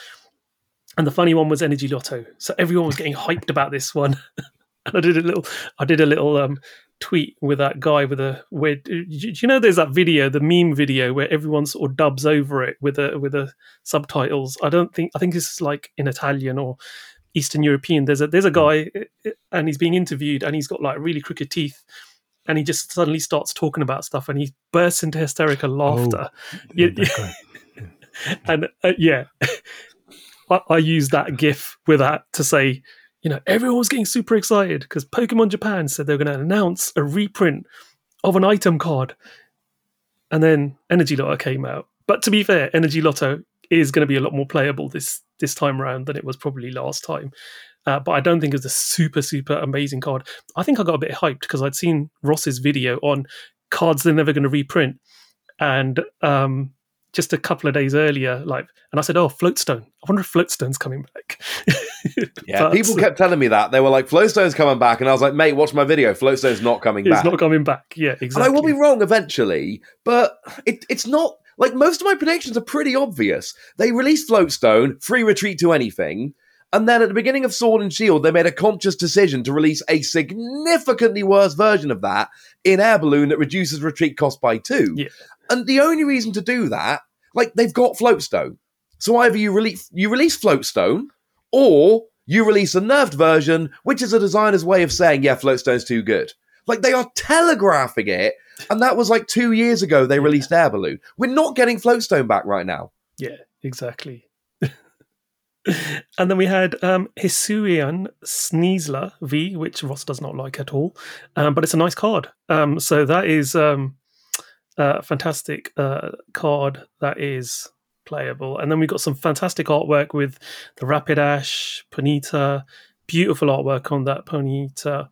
And the funny one was Energy Lotto, so everyone was getting hyped about this one. And I did a little tweet with that guy with a weird. Do you know there's that video, the meme video, where everyone sort of dubs over it with a subtitles? I think it's like in Italian or Eastern European. There's a guy and he's being interviewed and he's got like really crooked teeth. And he just suddenly starts talking about stuff and he bursts into hysterical laughter. Oh, yeah. And I used that GIF with that to say, you know, everyone was getting super excited because Pokemon Japan said they were going to announce a reprint of an item card. And then Energy Lotto came out. But to be fair, Energy Lotto is going to be a lot more playable this time around than it was probably last time. But I don't think it's a super, super amazing card. I think I got a bit hyped because I'd seen Ross's video on cards they're never going to reprint. And just a couple of days earlier, and I said, oh, Floatstone. I wonder if Floatstone's coming back. Yeah, people kept telling me that. They were like, Floatstone's coming back. And I was like, mate, watch my video. Floatstone's not coming back. It's not coming back. Yeah, exactly. And I will be wrong eventually, but it's not. Like, most of my predictions are pretty obvious. They released Floatstone, free retreat to anything. And then at the beginning of Sword and Shield, they made a conscious decision to release a significantly worse version of that in Air Balloon that reduces retreat cost by 2. Yeah. And the only reason to do that, they've got Floatstone. So either you release Floatstone or you release a nerfed version, which is a designer's way of saying, yeah, Floatstone's too good. They are telegraphing it. And that was 2 years ago they released Air Balloon. We're not getting Floatstone back right now. Yeah, exactly. And then we had Hisuian Sneasler V, which Ross does not like at all. But it's a nice card. So that is... fantastic card that is playable. And then we've got some fantastic artwork with the Rapidash, Ponyta, beautiful artwork on that Ponyta,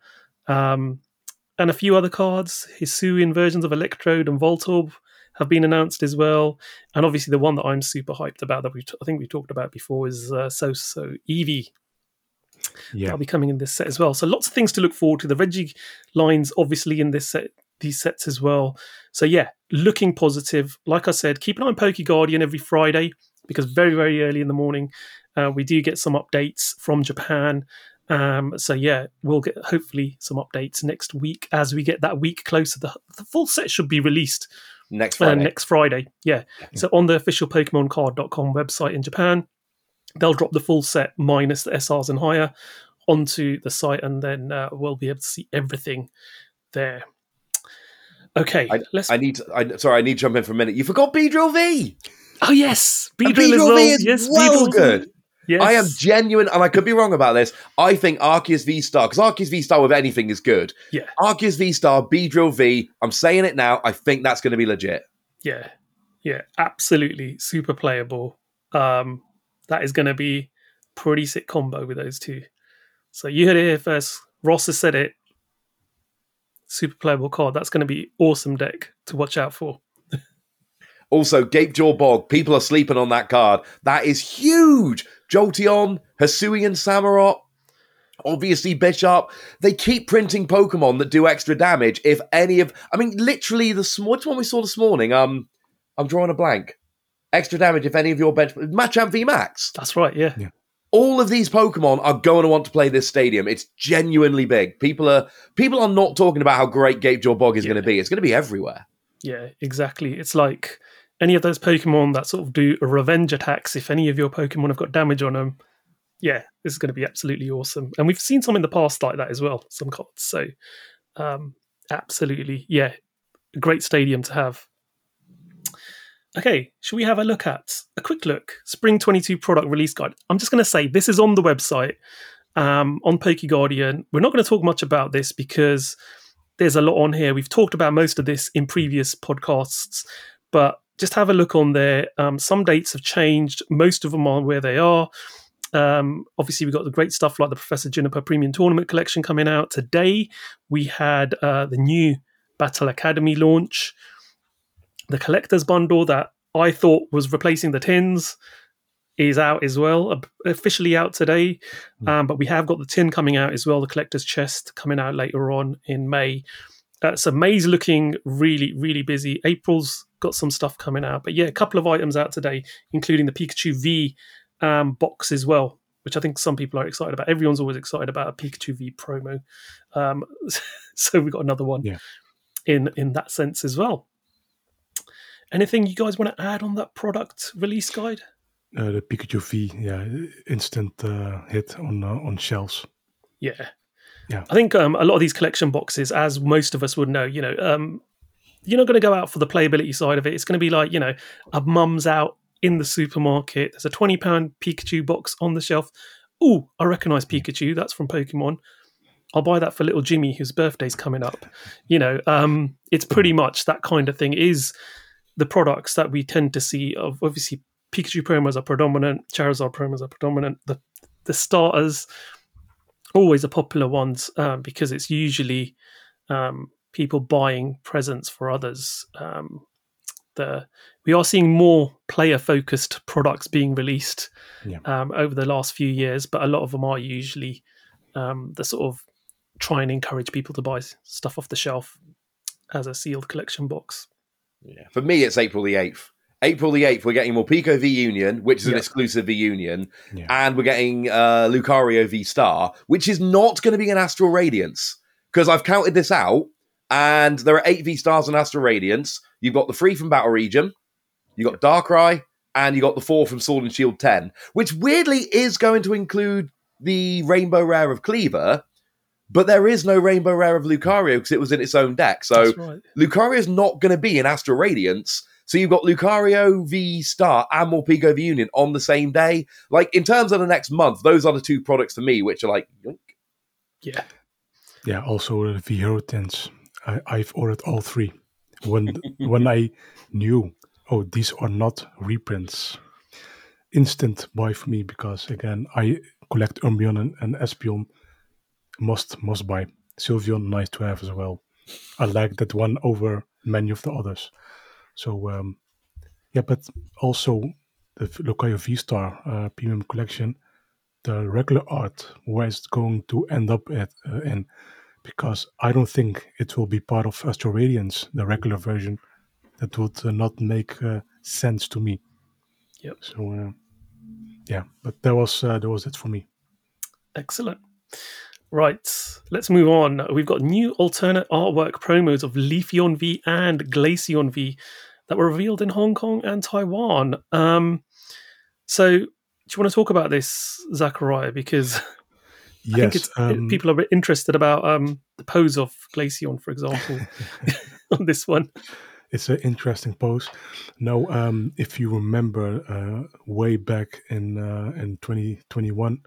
and a few other cards. Hisuian versions of Electrode and Voltorb have been announced as well. And obviously the one that I'm super hyped about that I think we talked about before is So Eevee. Yeah. That'll be coming in this set as well. So lots of things to look forward to. The Reggie line's obviously in this set. These sets as well. So yeah, looking positive. Like I said, keep an eye on PokeGuardian every Friday because very, very early in the morning we do get some updates from Japan. So yeah, we'll get hopefully some updates next week as we get that week closer. The full set should be released Next Friday. Next Friday, yeah. So on the official PokemonCard.com website in Japan, they'll drop the full set minus the SRs and higher onto the site, and then we'll be able to see everything there. Okay, I need to jump in for a minute. You forgot Beedrill V. Oh yes, Beedrill V is well good. Yes. I am genuine, and I could be wrong about this. I think Arceus V-Star, because Arceus V-Star with anything is good. Yeah. Arceus V-Star, Beedrill V, I'm saying it now, I think that's going to be legit. Yeah, yeah, absolutely. Super playable. That is going to be pretty sick combo with those two. So you heard it here first. Ross has said it. Super playable card. That's going to be awesome deck to watch out for. Also, Gapejaw Bog. People are sleeping on that card. That is huge. Jolteon, Hisuian Samurott, obviously Bisharp. They keep printing Pokemon that do extra damage. If any of... I mean, literally, which one we saw this morning? I'm drawing a blank. Extra damage if any of your bench... Machamp VMAX. That's right, yeah. All of these Pokemon are going to want to play this stadium. It's genuinely big. People are not talking about how great Gapejaw Bog is going to be. It's going to be everywhere. Yeah, exactly. It's like... any of those Pokemon that sort of do revenge attacks, if any of your Pokemon have got damage on them, yeah, this is going to be absolutely awesome. And we've seen some in the past like that as well, some cards. So, absolutely, yeah, a great stadium to have. Okay, should we have a quick look? Spring 22 product release guide. I'm just going to say this is on the website, on PokeGuardian. We're not going to talk much about this because there's a lot on here. We've talked about most of this in previous podcasts, but just have a look on there. Some dates have changed. Most of them are where they are. Obviously, we've got the great stuff like the Professor Juniper Premium Tournament Collection coming out. Today, we had the new Battle Academy launch. The Collector's Bundle that I thought was replacing the tins is out as well, officially out today. But we have got the tin coming out as well, the Collector's Chest coming out later on in May. So May's looking really, really busy. April's got some stuff coming out. But yeah, a couple of items out today, including the Pikachu V box as well, which I think some people are excited about. Everyone's always excited about a Pikachu V promo. So we've got another one in that sense as well. Anything you guys want to add on that product release guide? The Pikachu V, instant hit on shelves. Yeah. Yeah. I think a lot of these collection boxes, as most of us would know, you're not going to go out for the playability side of it. It's going to be like, a mum's out in the supermarket. There's a £20 Pikachu box on the shelf. Oh, I recognise Pikachu. That's from Pokemon. I'll buy that for little Jimmy, whose birthday's coming up. It's pretty much that kind of thing is the products that we tend to see. Obviously, Pikachu promos are predominant. Charizard promos are predominant. The starters... always the popular ones because it's usually people buying presents for others. We are seeing more player-focused products being released over the last few years, but a lot of them are usually the sort of try and encourage people to buy stuff off the shelf as a sealed collection box. Yeah, for me, it's April the 8th. April the 8th, we're getting Morpeko V Union, which is an exclusive V Union, and we're getting Lucario V Star, which is not going to be an Astral Radiance, because I've counted this out, and there are 8 V Stars on Astral Radiance. You've got the 3 from Battle Region, you've got Darkrai, and you've got the 4 from Sword and Shield 10, which weirdly is going to include the Rainbow Rare of Cleavor, but there is no Rainbow Rare of Lucario because it was in its own deck. So Lucario is not going to be an Astral Radiance. So you've got Lucario V-Star and Morpeko V-Union on the same day. Like, in terms of the next month, those are the two products for me, which are like, yoink. Yeah. Yeah, also the V-Hero 10s. I've ordered all 3. When I knew, these are not reprints. Instant buy for me, because, again, I collect Umbreon and Espeon. Must buy. Sylveon, nice to have as well. I like that one over many of the others. So, but also the Lucario V-Star Premium Collection, the regular art, where it's going to end up in, because I don't think it will be part of Astral Radiance, the regular version. That would not make sense to me. Yep. So, but that was it for me. Excellent. Right, let's move on. We've got new alternate artwork promos of Leafeon V and Glaceon V that were revealed in Hong Kong and Taiwan. So do you want to talk about this, Zachariah? Because yes, I think it's, people are a bit interested about the pose of Glaceon, for example, on this one. It's an interesting pose. Now, if you remember way back in 2021,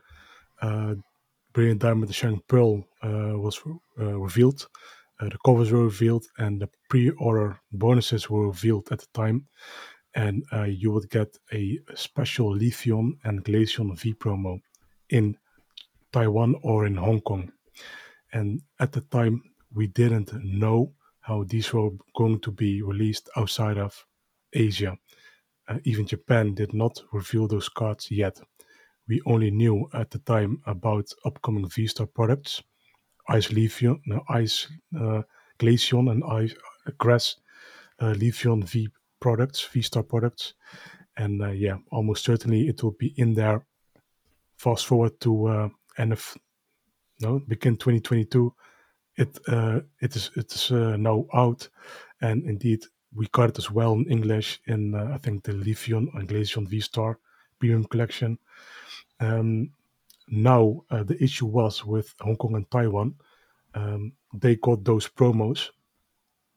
Brilliant Diamond and Shining Pearl was revealed. The covers were revealed and the pre-order bonuses were revealed at the time. And you would get a special Leafeon and Glaceon V promo in Taiwan or in Hong Kong. And at the time, we didn't know how these were going to be released outside of Asia. Even Japan did not reveal those cards yet. We only knew at the time about upcoming V-Star products, Ice Leafeon, Glaceon and Ice Grass Leafeon V products, V-Star products. And yeah, almost certainly it will be in there. Fast forward to begin 2022. It is now out. And indeed, we got it as well in English in, I think, the Leafeon and Glaceon V-Star Premium Collection. Now, the issue was with Hong Kong and Taiwan, they got those promos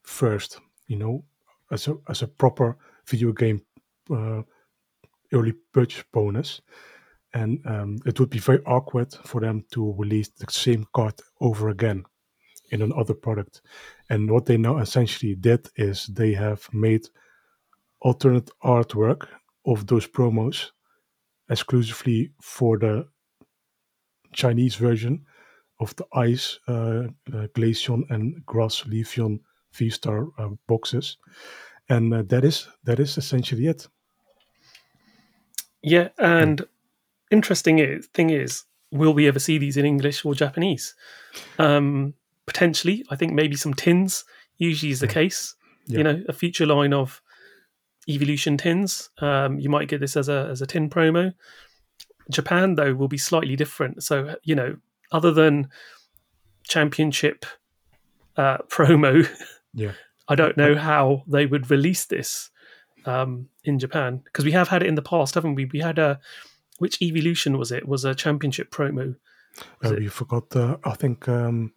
first, you know, as a proper video game early purchase bonus. And it would be very awkward for them to release the same card over again in another product. And what they now essentially did is they have made alternate artwork of those promos exclusively for the Chinese version of the Ice Glaceon and Grass Leafeon V-Star boxes, and that is essentially it. Yeah, and interesting thing is, will we ever see these in English or Japanese? Potentially, I think maybe some tins usually is the case. Yeah. You know, a future line of Evolution tins. You might get this as a tin promo. Japan, though, will be slightly different. So, you know, other than championship promo, yeah, I don't know how they would release this in Japan, because we have had it in the past, haven't we? We had which Evolution was it? Was a championship promo? You forgot. I think all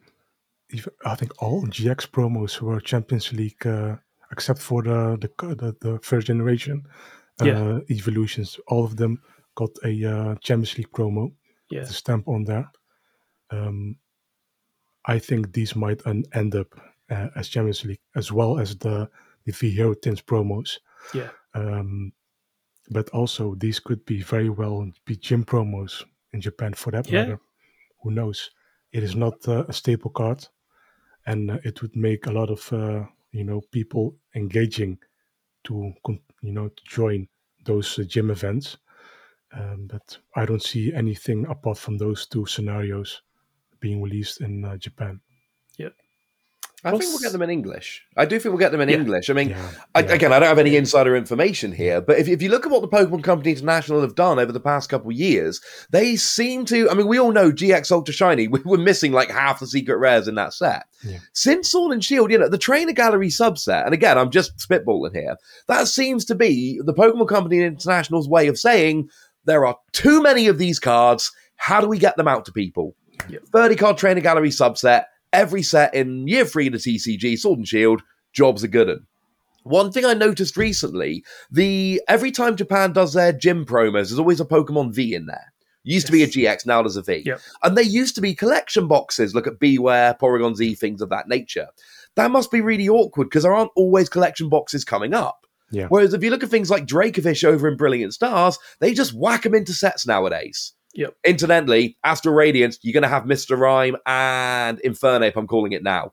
GX promos were Champions League. Except for the first generation Evolutions, all of them got a Champions League promo, with a stamp on there. I think these might end up as Champions League, as well as the V-Hero Tins promos. Yeah. But also, these could be very well be gym promos in Japan, for that matter. Who knows? It is not a staple card, and it would make a lot of people engaging to join those gym events, but I don't see anything apart from those two scenarios being released in Japan. Yeah, I think we'll get them in English. I do think we'll get them in English. I mean, again, I don't have any insider information here, but if you look at what the Pokemon Company International have done over the past couple of years, they seem to, I mean, we all know GX Ultra Shiny, we were missing like half the secret rares in that set. Yeah. Since Sword and Shield, the Trainer Gallery subset, and again, I'm just spitballing here, that seems to be the Pokemon Company International's way of saying, there are too many of these cards, how do we get them out to people? Yeah. 30-card Trainer Gallery subset, every set in year 3 of the TCG, Sword and Shield, job's a good one. One thing I noticed recently, every time Japan does their gym promos, there's always a Pokemon V in there. Used to be a GX, now there's a V. Yep. And they used to be collection boxes, look at Beware, Porygon Z, things of that nature. That must be really awkward because there aren't always collection boxes coming up. Yeah. Whereas if you look at things like Dracovish over in Brilliant Stars, they just whack them into sets nowadays. Yep. Incidentally, Astral Radiance, you're going to have Mr. Rhyme and Infernape, I'm calling it now.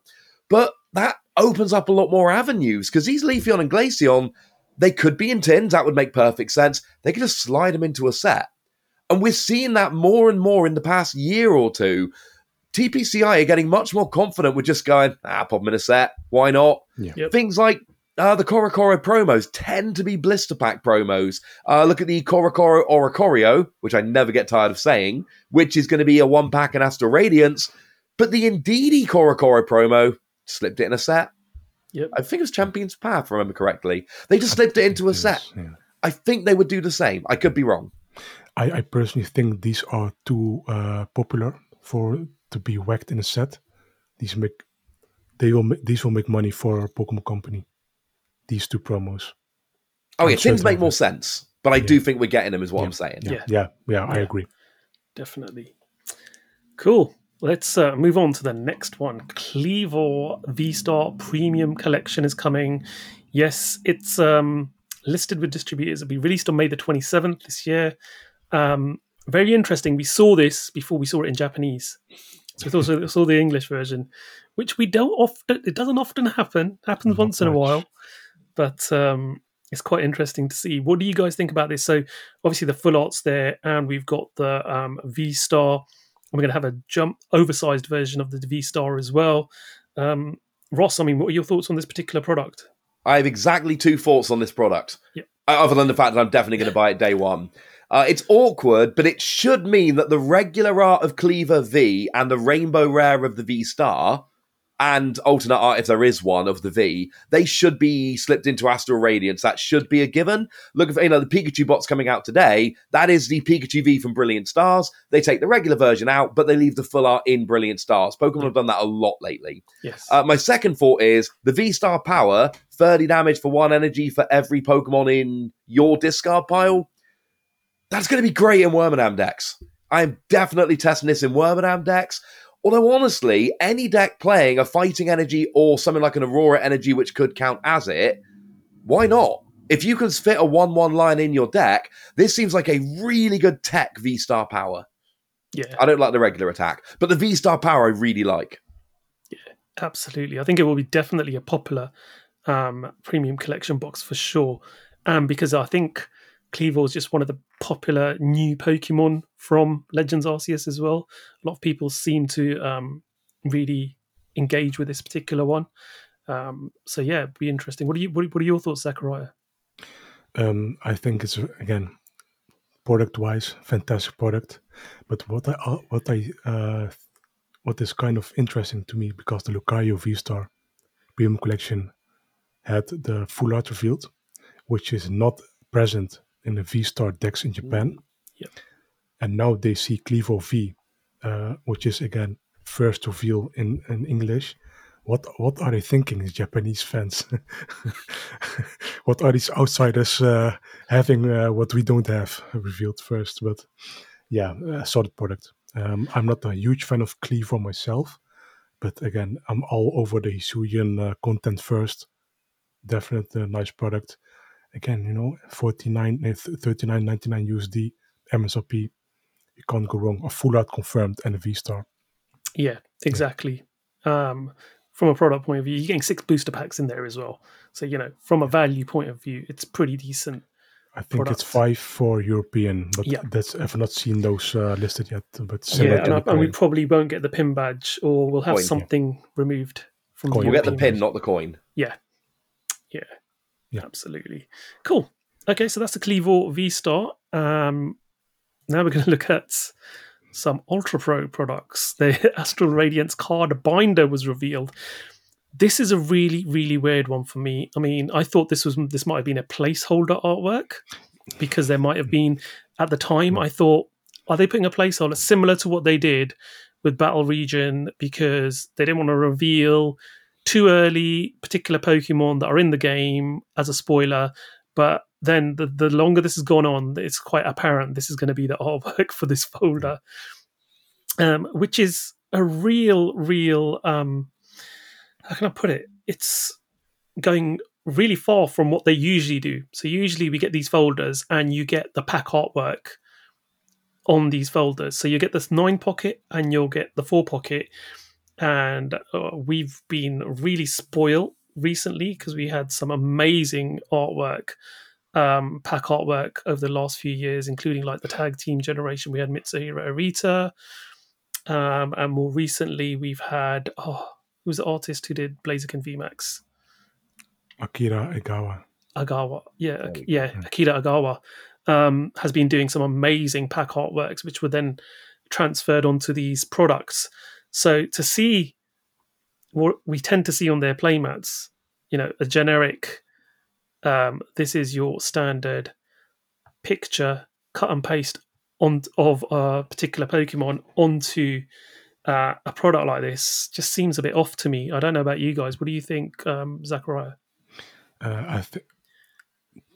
But that opens up a lot more avenues, because these Leafeon and Glaceon, they could be in tins, that would make perfect sense. They could just slide them into a set. And we're seeing that more and more in the past year or two. TPCI are getting much more confident with just going, pop them in a set, why not? Yeah. Yep. Things like the Korokoro promos tend to be blister pack promos. Look at the Korokoro Oricorio, which I never get tired of saying, which is going to be a 1-pack in Astral Radiance. But the Indeedee Korokoro promo slipped it in a set. Yep. I think it was Champion's Path, if I remember correctly. They just slipped it into a set. Yeah. I think they would do the same. I could be wrong. I personally think these are too popular for to be whacked in a set. These will make money for Pokemon Company. These two promos. Oh yeah, things make more sense. But I do think we're getting them, is what I'm saying. Yeah, I agree. Definitely. Cool. Let's move on to the next one. Cleavor V-Star Premium Collection is coming. Yes, it's listed with distributors. It'll be released on May the 27th this year. Very interesting. We saw this before we saw it in Japanese. So we also saw the English version, which we don't often. It doesn't often happen. Happens not once much. In a while, but it's quite interesting to see. What do you guys think about this? So obviously the full art's there, and we've got the V-Star. We're going to have a oversized version of the V-Star as well. Ross, I mean, what are your thoughts on this particular product? I have exactly two thoughts on this product, other than the fact that I'm definitely going to buy it day one. It's awkward, but it should mean that the regular art of Cleavor V and the Rainbow Rare of the V-Star and alternate art, if there is one, of the V, they should be slipped into Astral Radiance. That should be a given. Look, the Pikachu box coming out today, that is the Pikachu V from Brilliant Stars. They take the regular version out, but they leave the full art in Brilliant Stars. Pokemon have done that a lot lately. Yes. My second thought is the V-Star power, 30 damage for one energy for every Pokemon in your discard pile. That's going to be great in Wormadam decks. I'm definitely testing this in Wormadam decks. Although, honestly, any deck playing a Fighting Energy or something like an Aurora Energy, which could count as it, why not? If you can fit a 1-1 line in your deck, this seems like a really good tech V-Star power. Yeah, I don't like the regular attack, but the V-Star power I really like. Yeah, absolutely. I think it will be definitely a popular premium collection box for sure, because I think Cleavor is just one of the popular new Pokemon from Legends Arceus as well. A lot of people seem to really engage with this particular one. So yeah, it'd be interesting. What are your thoughts, Zachariah? I think it's, again, product-wise, fantastic product. But what is kind of interesting to me, because the Lucario V-Star Premium Collection had the full art revealed, which is not present in the V-Star decks in Japan. Yep. And now they see Cleavor V, which is, again, first reveal in English. What are they thinking, the Japanese fans? What are these outsiders having what we don't have revealed first? But yeah, a solid product. I'm not a huge fan of Cleavor myself, but again, I'm all over the Hisuian content first. Definitely a nice product. Again, $39.99 USD, MSRP. You can't go wrong. A full art confirmed and a V-Star. Yeah, exactly. Yeah. From a product point of view, you're getting 6 booster packs in there as well. So, from a value point of view, it's pretty decent. I think product. It's 5 for European, but I've not seen those listed yet. But and we probably won't get the pin badge, or we'll have coin, something removed from coin. The European. We'll get the pin, not the coin. Yeah. Yeah. Absolutely. Cool. Okay, so that's the Cleavor V-Star. Now we're going to look at some Ultra Pro products. The Astral Radiance card binder was revealed. This is a really, really weird one for me. I mean, I thought this might have been a placeholder artwork, because there might have been, at the time, I thought, are they putting a placeholder similar to what they did with Battle Region, because they didn't want to reveal too early particular Pokemon that are in the game as a spoiler, but then the longer this has gone on, it's quite apparent this is going to be the artwork for this folder, which is a real how can I put it, it's going really far from what they usually do. So usually we get these folders and you get the pack artwork on these folders, so you get this 9 pocket and you'll get the 4 pocket. And we've been really spoiled recently, because we had some amazing artwork, pack artwork over the last few years, including like the tag team generation. We had Mitsuhiro Arita. And more recently, we've had, who was the artist who did Blaziken VMAX? Akira Agawa. Akira Agawa has been doing some amazing pack artworks, which were then transferred onto these products. So to see what we tend to see on their playmats, you know, a generic, this is your standard picture, cut and paste on of a particular Pokemon onto a product like this, just seems a bit off to me. I don't know about you guys. What do you think, Zachariah? I think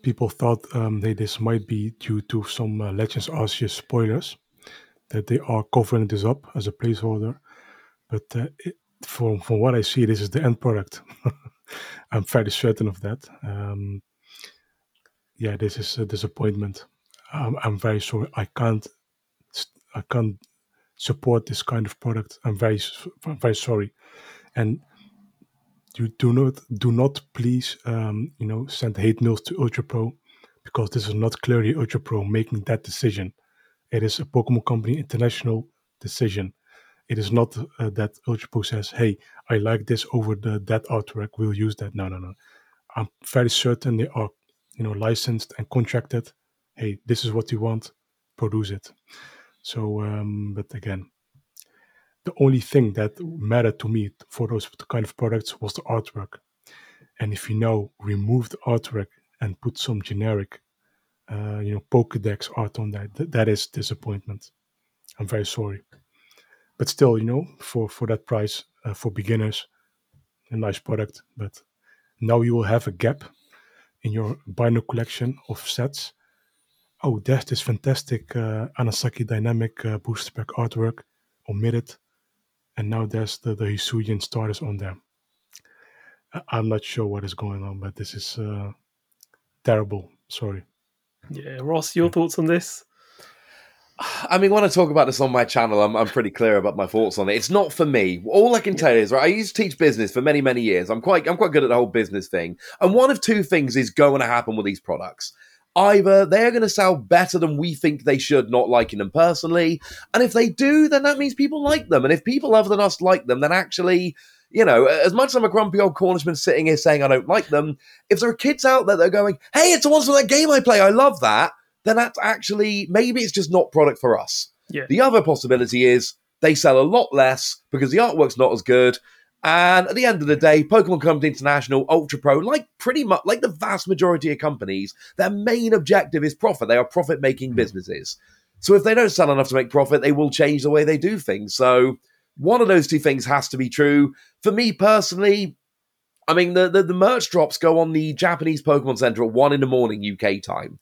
people thought that this might be due to some Legends Arceus spoilers, that they are covering this up as a placeholder. But from what I see, this is the end product. I'm fairly certain of that. Yeah, this is a disappointment. I'm very sorry. I can't support this kind of product. I'm very sorry. And you do not please, send hate mails to Ultra Pro, because this is not clearly Ultra Pro making that decision. It is a Pokemon Company International decision. It is not that Ultra Pro says, "Hey, I like this over that artwork. We'll use that." No. I'm very certain they are, licensed and contracted. Hey, this is what you want. Produce it. So, but again, the only thing that mattered to me for those kind of products was the artwork. And if you now remove the artwork and put some generic, Pokedex art on that is disappointment. I'm very sorry. But still, for that price, for beginners, a nice product. But now you will have a gap in your binder collection of sets. Oh, there's this fantastic Anasaki Dynamic booster pack artwork, omitted. And now there's the Hisuian starters on there. I'm not sure what is going on, but this is terrible. Sorry. Yeah, Ross, your thoughts on this? I mean, when I talk about this on my channel, I'm pretty clear about my thoughts on it. It's not for me. All I can tell you is, right, I used to teach business for many, many years. I'm quite good at the whole business thing. And one of two things is going to happen with these products. Either they're going to sell better than we think they should, not liking them personally. And if they do, then that means people like them. And if people other than us like them, then actually, as much as I'm a grumpy old Cornishman sitting here saying I don't like them, if there are kids out there that are going, hey, it's the ones from that game I play, I love that, then that's actually, maybe it's just not product for us. Yeah. The other possibility is they sell a lot less because the artwork's not as good. And at the end of the day, Pokemon Company International, Ultra Pro, pretty much the vast majority of companies, their main objective is profit. They are profit-making businesses. So if they don't sell enough to make profit, they will change the way they do things. So one of those two things has to be true. For me personally, I mean, the merch drops go on the Japanese Pokemon Center at 1 in the morning UK time.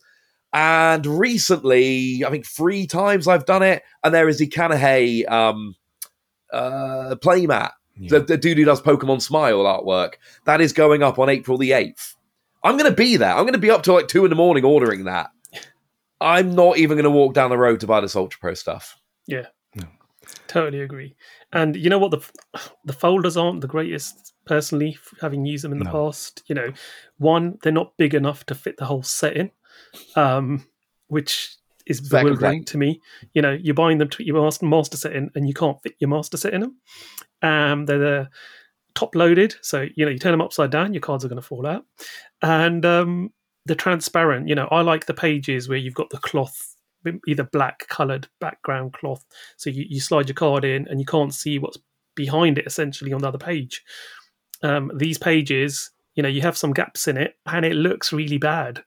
And recently, I think 3 times I've done it, and there is the Kanahei playmat. Yeah. The dude who does Pokemon Smile artwork. That is going up on April the 8th. I'm going to be there. I'm going to be up till like 2 in the morning ordering that. I'm not even going to walk down the road to buy this Ultra Pro stuff. Yeah. No. Totally agree. And you know what? The folders aren't the greatest, personally, having used them in the past. One, they're not big enough to fit the whole set in, which is bewildering to me. You're buying them to your master set in, and you can't fit your master set in them. They're top loaded, so you turn them upside down, your cards are going to fall out, and they're transparent. I like the pages where you've got the cloth, either black coloured background cloth, so you slide your card in and you can't see what's behind it, essentially, on the other page. These pages, you have some gaps in it, and it looks really bad.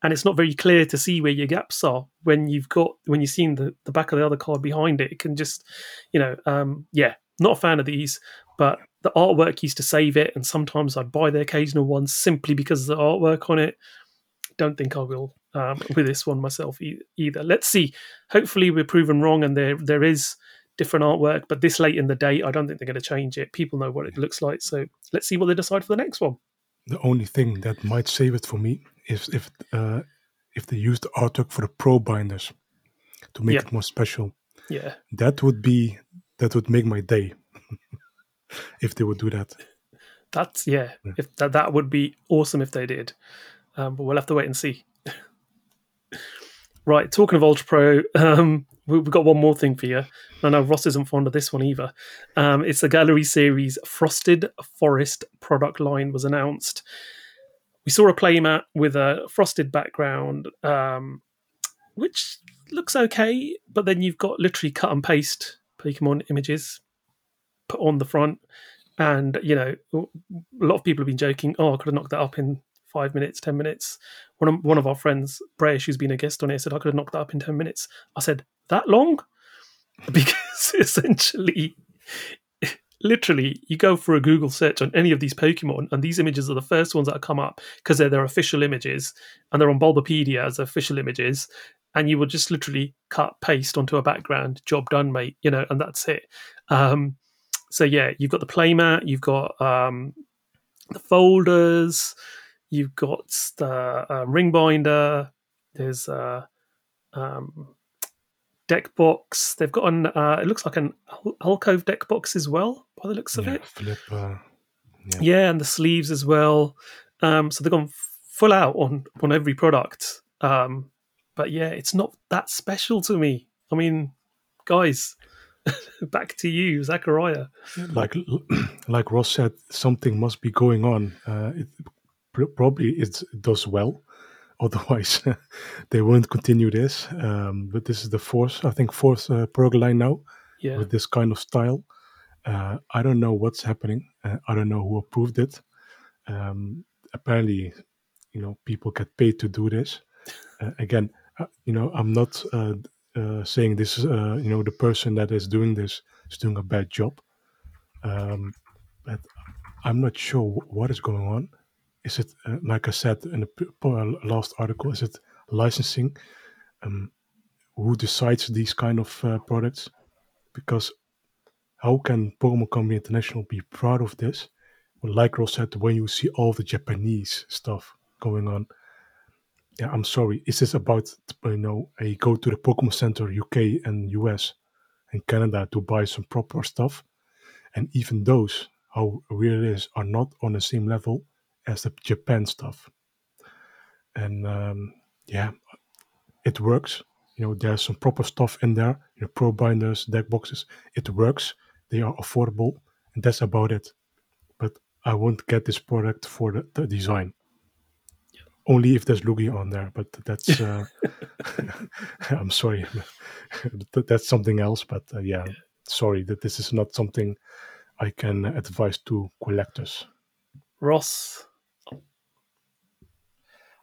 And it's not very clear to see where your gaps are when you've seen the back of the other card behind it. It can just, not a fan of these, but the artwork used to save it. And sometimes I'd buy the occasional one simply because of the artwork on it. Don't think I will with this one myself either. Let's see. Hopefully we're proven wrong and there is different artwork, but this late in the day, I don't think they're going to change it. People know what it looks like. So let's see what they decide for the next one. The only thing that might save it for me is if they used the artwork for the pro binders to make it more special. Yeah, that would make my day if they would do that. That's If that would be awesome if they did, but we'll have to wait and see. Right, talking of Ultra Pro, we've got one more thing for you. I know Ross isn't fond of this one either. It's the Gallery Series Frosted Forest product line was announced. We saw a playmat with a frosted background, which looks okay, but then you've got literally cut and paste Pokemon images put on the front. And, you know, a lot of people have been joking, oh, I could have knocked that up in 5 minutes, 10 minutes. One of our friends, Bresh, who's been a guest on it, said, I could have knocked that up in 10 minutes. I said, that long? Because essentially, literally, you go for a Google search on any of these Pokemon, and these images are the first ones that come up because they're their official images, and they're on Bulbapedia as official images, and you will just literally cut, paste onto a background, job done, mate, you know, and that's it. So yeah, you've got the playmat, you've got the folders, you've got the ring binder, there's a deck box. They've got an it looks like an alcove deck box as well by the looks of it. Flipper. Yeah, and the sleeves as well. So they've gone full out on every product. But yeah, it's not that special to me. I mean, guys, back to you, Zachariah. Like Ross said, something must be going on. It does well. Otherwise, they won't continue this. But this is the fourth Purrgline now with this kind of style. I don't know what's happening. I don't know who approved it. Apparently, you know, people get paid to do this. Again, you know, I'm not saying this. You know, the person that is doing this is doing a bad job. But I'm not sure what is going on. Is it, like I said in the last article, is it licensing? Who decides these kind of products? Because how can Pokemon Company International be proud of this? Well, like Ross said, when you see all the Japanese stuff going on, yeah, I'm sorry. Is this about, you know, I go to the Pokemon Center UK and US and Canada to buy some proper stuff? And even those, how weird it is, are not on the same level as the Japan stuff. And yeah, it works. You know, there's some proper stuff in there, you know, pro binders, deck boxes. It works. They are affordable, and that's about it. But I won't get this product for the design. Yeah. Only if there's Lugia on there, but that's I'm sorry. That's something else, but yeah, sorry that this is not something I can advise to collectors. Ross?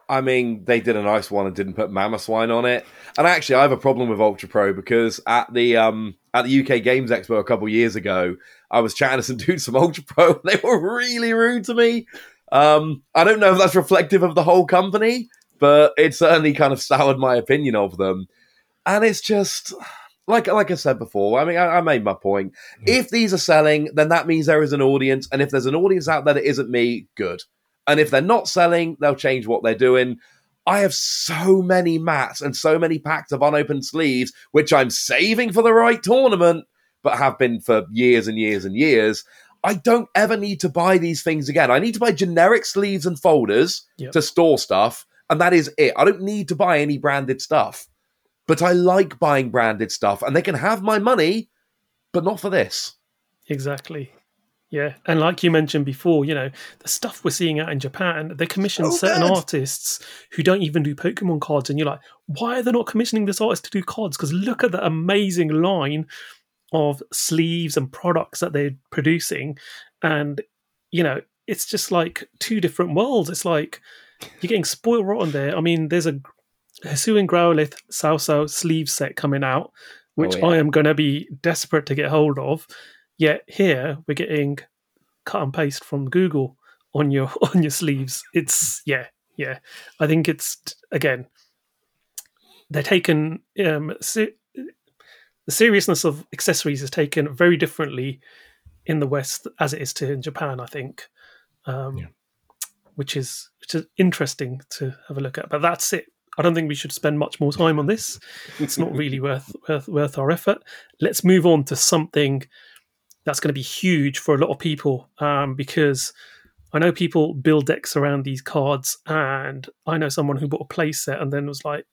I mean, they did a nice one and didn't put Mamoswine on it. And actually, I have a problem with Ultra Pro because at the UK Games Expo a couple of years ago, I was chatting to some dudes from Ultra Pro, and they were really rude to me. I don't know if that's reflective of the whole company, but it certainly kind of soured my opinion of them. And it's just like I said before, I mean, I made my point. If these are selling, then that means there is an audience. And if there's an audience out there that isn't me, good. And if they're not selling, they'll change what they're doing. I have so many mats and so many packs of unopened sleeves, which I'm saving for the right tournament, but have been for years and years and years. I don't ever need to buy these things again. I need to buy generic sleeves and folders to store stuff. And that is it. I don't need to buy any branded stuff. But I like buying branded stuff, and they can have my money, but not for this. Exactly. Yeah. And like you mentioned before, you know, the stuff we're seeing out in Japan, they commission certain artists who don't even do Pokemon cards. And you're like, why are they not commissioning this artist to do cards? Because look at the amazing line of sleeves and products that they're producing. And, you know, it's just like two different worlds. It's like you're getting spoiled rotten there. I mean, there's a Hisuian Growlithe Sousow sleeve set coming out, which I am going to be desperate to get hold of. Yet here we're getting cut and paste from Google on your sleeves. It's I think it's again they're taken. The seriousness of accessories is taken very differently in the West as it is to in Japan. I think. Which is interesting to have a look at. But that's it. I don't think we should spend much more time on this. It's not really worth our effort. Let's move on to something that's going to be huge for a lot of people because I know people build decks around these cards, and I know someone who bought a playset and then was like,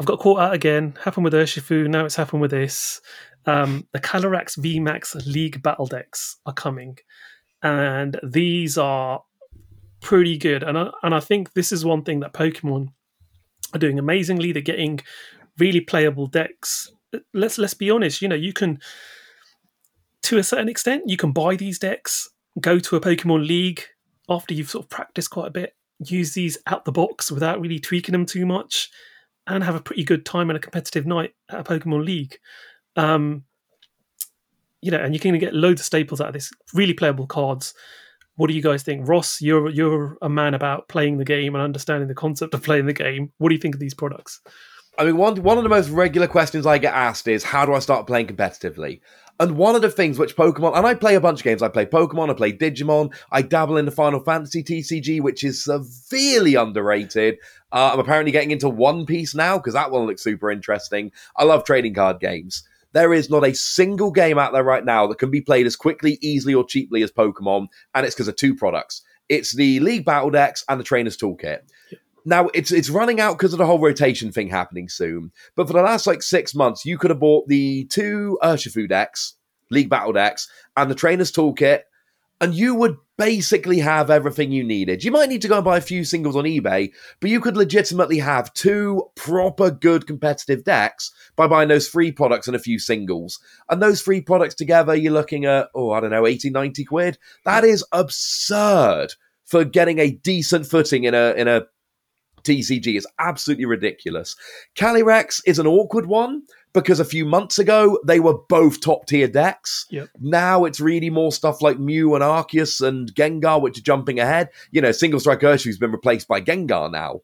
I've got caught out again. Happened with Urshifu. Now it's happened with this. The Calyrex VMAX League Battle decks are coming, and these are pretty good, and I think this is one thing that Pokemon are doing amazingly. They're getting really playable decks let's be honest, you know, you can, to a certain extent, you can buy these decks, go to a Pokemon League after you've sort of practiced quite a bit, use these out the box without really tweaking them too much, and have a pretty good time and a competitive night at a Pokemon League. You know, and you're going to get loads of staples out of this, really playable cards. What do you guys think? Ross, you're a man about playing the game and understanding the concept of playing the game. What do you think of these products? I mean, one of the most regular questions I get asked is, how do I start playing competitively? And one of the things which Pokemon, and I play a bunch of games. I play Pokemon, I play Digimon, I dabble in the Final Fantasy TCG, which is severely underrated. I'm apparently getting into One Piece now, because that one looks super interesting. I love trading card games. There is not a single game out there right now that can be played as quickly, easily, or cheaply as Pokemon, and it's because of two products. It's the League Battle Decks and the Trainer's Toolkit. Now, it's running out because of the whole rotation thing happening soon, but for the last, 6 months, you could have bought the two Urshifu decks, League Battle Decks, and the Trainer's Toolkit, and you would basically have everything you needed. You might need to go and buy a few singles on eBay, but you could legitimately have two proper good competitive decks by buying those three products and a few singles. And those three products together, you're looking at, 80, 90 quid. That is absurd for getting a decent footing in a TCG. It's absolutely ridiculous. Calyrex is an awkward one, because a few months ago, they were both top-tier decks. Yep. Now it's really more stuff like Mew and Arceus and Gengar, which are jumping ahead. You know, Single Strike Urshifu's been replaced by Gengar now.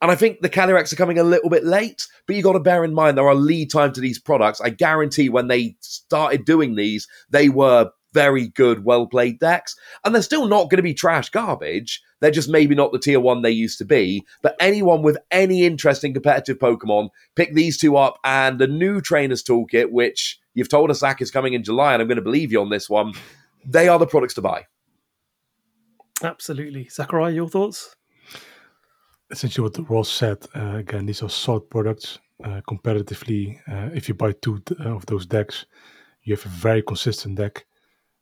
And I think the Calyrex are coming a little bit late, but you got to bear in mind there are lead time to these products. I guarantee when they started doing these, they were very good, well-played decks. And they're still not going to be trash garbage. They're just maybe not the tier one they used to be. But anyone with any interest in competitive Pokemon, pick these two up, and the new Trainer's Toolkit, which you've told us, Zach, is coming in July, and I'm going to believe you on this one. They are the products to buy. Absolutely. Zachariah, your thoughts? Essentially what Ross said, again, these are solid products. Competitively, if you buy two of those decks, you have a very consistent deck.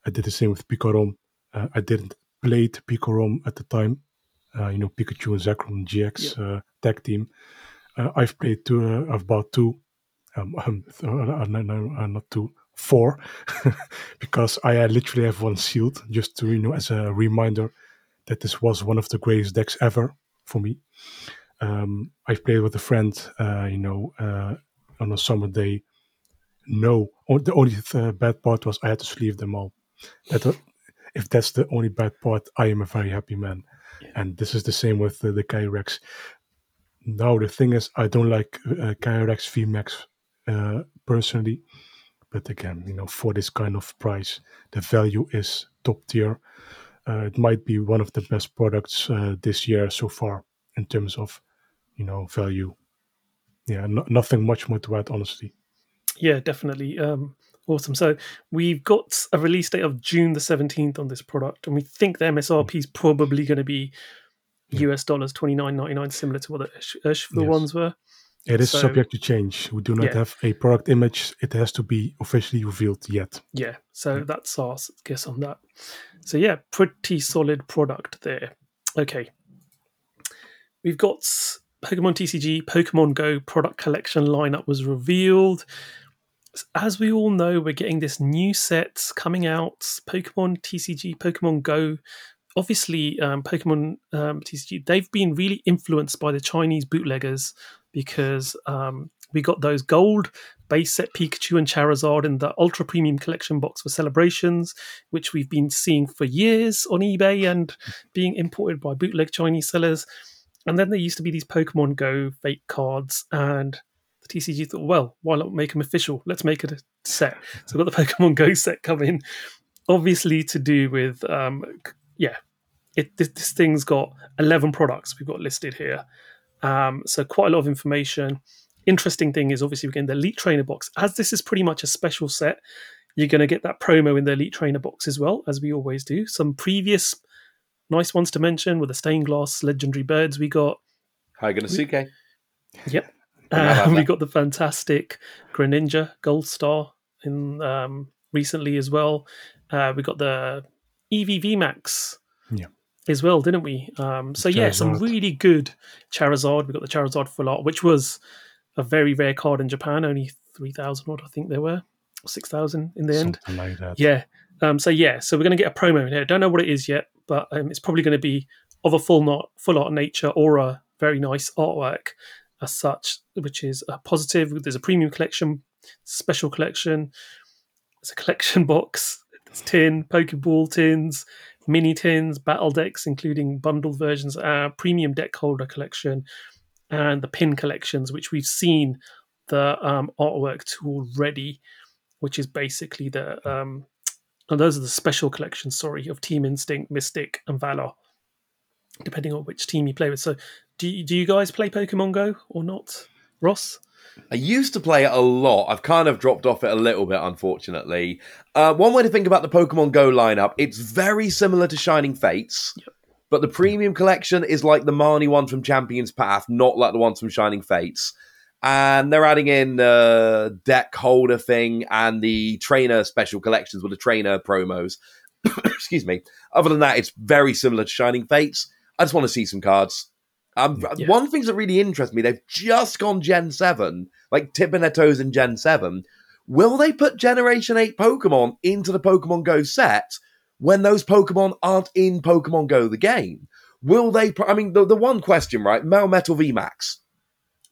I did the same with Picarom. I didn't play Picarom at the time. Pikachu and Zekrom GX tag team. I've played two. I've bought two. Not two. Four. Because I literally have one sealed. Just to, as a reminder that this was one of the greatest decks ever for me. I've played with a friend, on a summer day. No. The only bad part was I had to sleeve them all. If that's the only bad part, I am a very happy man. Yeah. And this is the same with the Calyrex. Now, the thing is, I don't like Calyrex VMAX personally. But again, for this kind of price, the value is top tier. It might be one of the best products this year so far in terms of, value. Yeah, nothing much more to add, honestly. Yeah, definitely. Awesome. So we've got a release date of June the 17th on this product, and we think the MSRP is probably going to be US dollars $29.99, similar to what the Urshifu ones were. It is subject to change. We do not have a product image. It has to be officially revealed yet. Yeah, so that's our guess on that. So yeah, pretty solid product there. Okay. We've got Pokemon TCG, Pokemon Go product collection lineup was revealed. As we all know, we're getting this new set coming out, Pokemon TCG, Pokemon Go. Obviously, Pokemon TCG, they've been really influenced by the Chinese bootleggers because we got those gold base set Pikachu and Charizard in the Ultra Premium Collection box for Celebrations, which we've been seeing for years on eBay and being imported by bootleg Chinese sellers. And then there used to be these Pokemon Go fake cards, and the TCG thought, well, why not make them official? Let's make it a set. So we've got the Pokemon Go set coming, obviously to do with, this thing's got 11 products we've got listed here. So quite a lot of information. Interesting thing is obviously we're getting the Elite Trainer box. As this is pretty much a special set, you're going to get that promo in the Elite Trainer box as well, as we always do. Some previous nice ones to mention with the Stained Glass Legendary Birds we got. Hyaginosuke. Yep. We got the fantastic Greninja Goldstar in recently as well. We got the EVVMAX as well, didn't we? Some really good Charizard. We got the Charizard full art, which was a very rare card in Japan. Only 3,000 odd, I think there were, 6,000 in the end. Like that. Yeah. So we're going to get a promo in here. I don't know what it is yet, but it's probably going to be of a full art nature or a very nice artwork as such, which is a positive. There's a premium collection, special collection. There's a collection box. There's tin, Pokeball tins, mini tins, battle decks, including bundled versions, premium deck holder collection, and the pin collections, which we've seen the artwork to already, which is basically the... And those are the special collections, of Team Instinct, Mystic, and Valor, depending on which team you play with. So do you guys play Pokemon Go or not, Ross? I used to play it a lot. I've kind of dropped off it a little bit, unfortunately. One way to think about the Pokemon Go lineup, it's very similar to Shining Fates, but the premium collection is like the Marnie one from Champion's Path, not like the ones from Shining Fates. And they're adding in the deck holder thing and the trainer special collections with the trainer promos. Excuse me. Other than that, it's very similar to Shining Fates. I just want to see some cards. One of the things that really interests me, they've just gone Gen 7, like tipping their toes in Gen 7. Will they put Generation 8 Pokemon into the Pokemon Go set when those Pokemon aren't in Pokemon Go the game? Will they... the one question, right? Melmetal VMAX.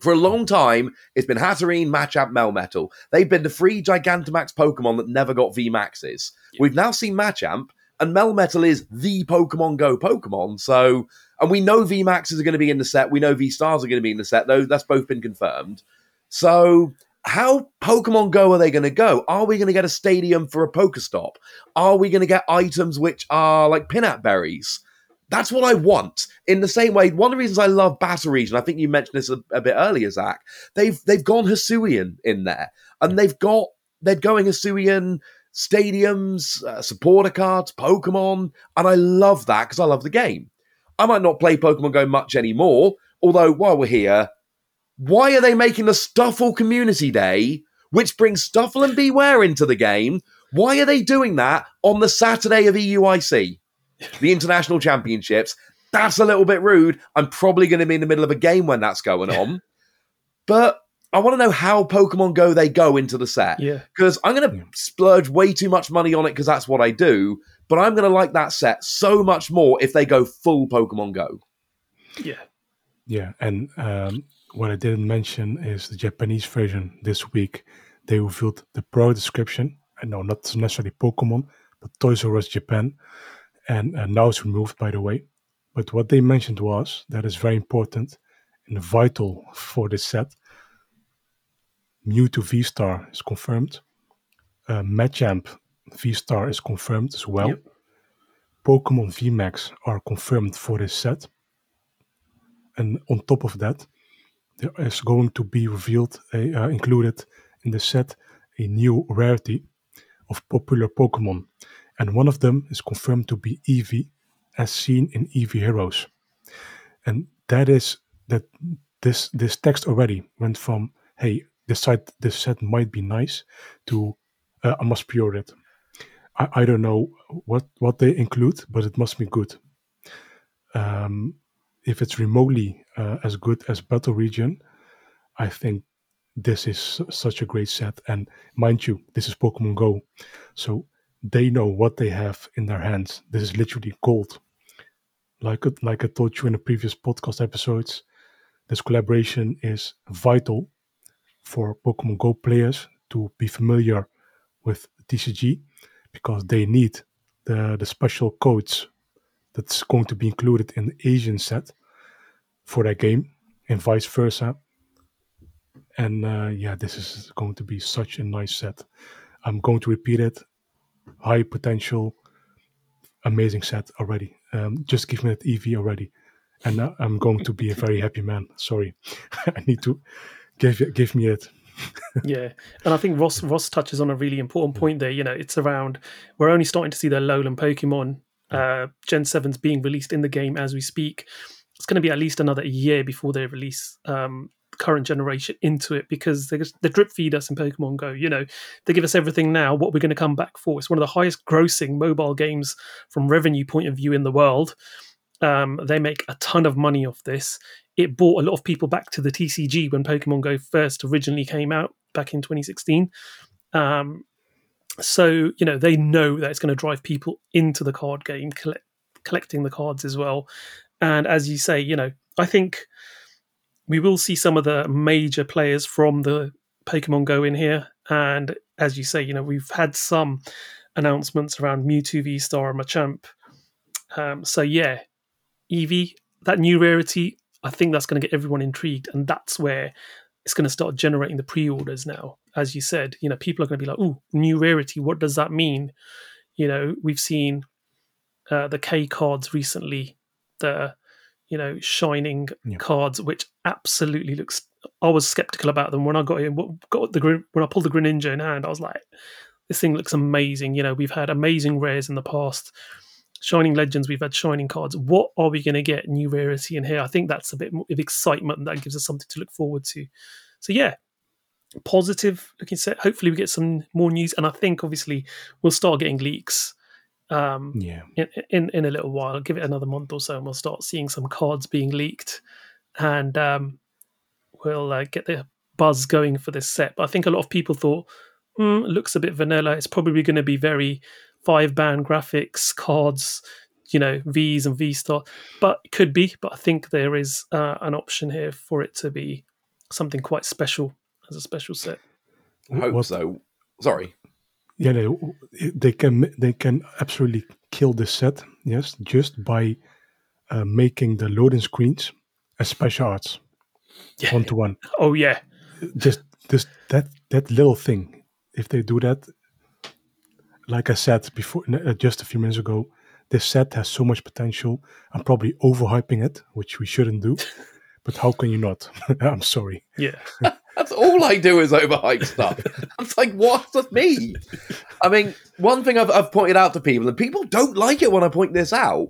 For a long time, it's been Hatterene, Machamp, Melmetal. They've been the three Gigantamax Pokemon that never got VMAXs. Yeah. We've now seen Machamp, and Melmetal is the Pokemon Go Pokemon. So, and we know VMAXs are going to be in the set. We know V-Stars are going to be in the set. Though that's both been confirmed. So how Pokemon Go are they going to go? Are we going to get a stadium for a Pokestop? Are we going to get items which are like Pinat Berries? That's what I want. In the same way, one of the reasons I love Battle Region, I think you mentioned this a bit earlier, Zach, they've gone Hisuian in there. And they're going Hisuian, stadiums, supporter cards, Pokemon. And I love that because I love the game. I might not play Pokemon Go much anymore. Although, while we're here, why are they making the Stuffle Community Day, which brings Stuffle and Beware into the game? Why are they doing that on the Saturday of EUIC? The international championships, that's a little bit rude. I'm probably going to be in the middle of a game when that's going on. But I want to know how Pokemon Go they go into the set. Because I'm going to splurge way too much money on it because that's what I do. But I'm going to like that set so much more if they go full Pokemon Go. Yeah, and what I didn't mention is the Japanese version this week. They revealed the pro description. I know not necessarily Pokemon, but Toys R Us Japan. And now it's removed, by the way. But what they mentioned was, that is very important and vital for this set, Mewtwo V-Star is confirmed. Machamp V-Star is confirmed as well. Yep. Pokemon VMAX are confirmed for this set. And on top of that, there is going to be revealed, included in the set, a new rarity of popular Pokemon. And one of them is confirmed to be Eevee, as seen in Eevee Heroes. And that is that this text already went from, hey, this set might be nice, to I must pre-order it. I don't know what they include, but it must be good. If it's remotely as good as Battle Region, I think this is such a great set. And mind you, this is Pokemon Go. So... they know what they have in their hands. This is literally gold. Like I told you in the previous podcast episodes, this collaboration is vital for Pokemon Go players to be familiar with TCG, because they need the special codes that's going to be included in the Asian set for their game, and vice versa. And this is going to be such a nice set. I'm going to repeat it. High potential, amazing set already. Just give me that EV already, and I'm going to be a very happy man. Sorry, I need to give me it. Yeah, and I think Ross touches on a really important point there. You know, it's around, we're only starting to see their lowland Pokemon. Gen 7's being released in the game as we speak. It's going to be at least another year before they release current generation into it, because they drip feed us in Pokemon Go. You know, they give us everything now, what we're going to come back for. It's one of the highest grossing mobile games from revenue point of view in the world. They make a ton of money off this. It brought a lot of people back to the TCG when Pokemon Go first originally came out back in 2016. So, you know, they know that it's going to drive people into the card game, collecting the cards as well. And as you say, you know, I think we will see some of the major players from the Pokemon Go in here. And as you say, you know, we've had some announcements around Mewtwo V-Star and Machamp. So yeah, Eevee, that new rarity, I think that's going to get everyone intrigued. And that's where it's going to start generating the pre-orders now. As you said, you know, people are going to be like, ooh, new rarity, what does that mean? You know, we've seen the K cards recently, the, you know, Shining cards, which absolutely looks... I was skeptical about them when I got in. When I pulled the Greninja in hand, I was like, this thing looks amazing. You know, we've had amazing rares in the past. Shining Legends, we've had Shining cards. What are we going to get new rarity in here? I think that's a bit of excitement, and that gives us something to look forward to. So yeah, positive looking set. Hopefully we get some more news, and I think obviously we'll start getting leaks in a little while. I'll give it another month or so, and we'll start seeing some cards being leaked, and we'll get the buzz going for this set. But I think a lot of people thought, it looks a bit vanilla. It's probably going to be very 5-band graphics, cards, you know, Vs and V-Star. But it could be. But I think there is an option here for it to be something quite special as a special set. I hope so. Sorry. Yeah, they can absolutely kill this set, yes, just by making the loading screens as special arts. Yeah. 1-to-1. Oh yeah, just that little thing. If they do that, like I said before, just a few minutes ago, this set has so much potential. I'm probably overhyping it, which we shouldn't do. But how can you not? I'm sorry. Yeah, that's all I do is overhype stuff. I'm like, what's with me? I mean, one thing I've pointed out to people, and people don't like it when I point this out.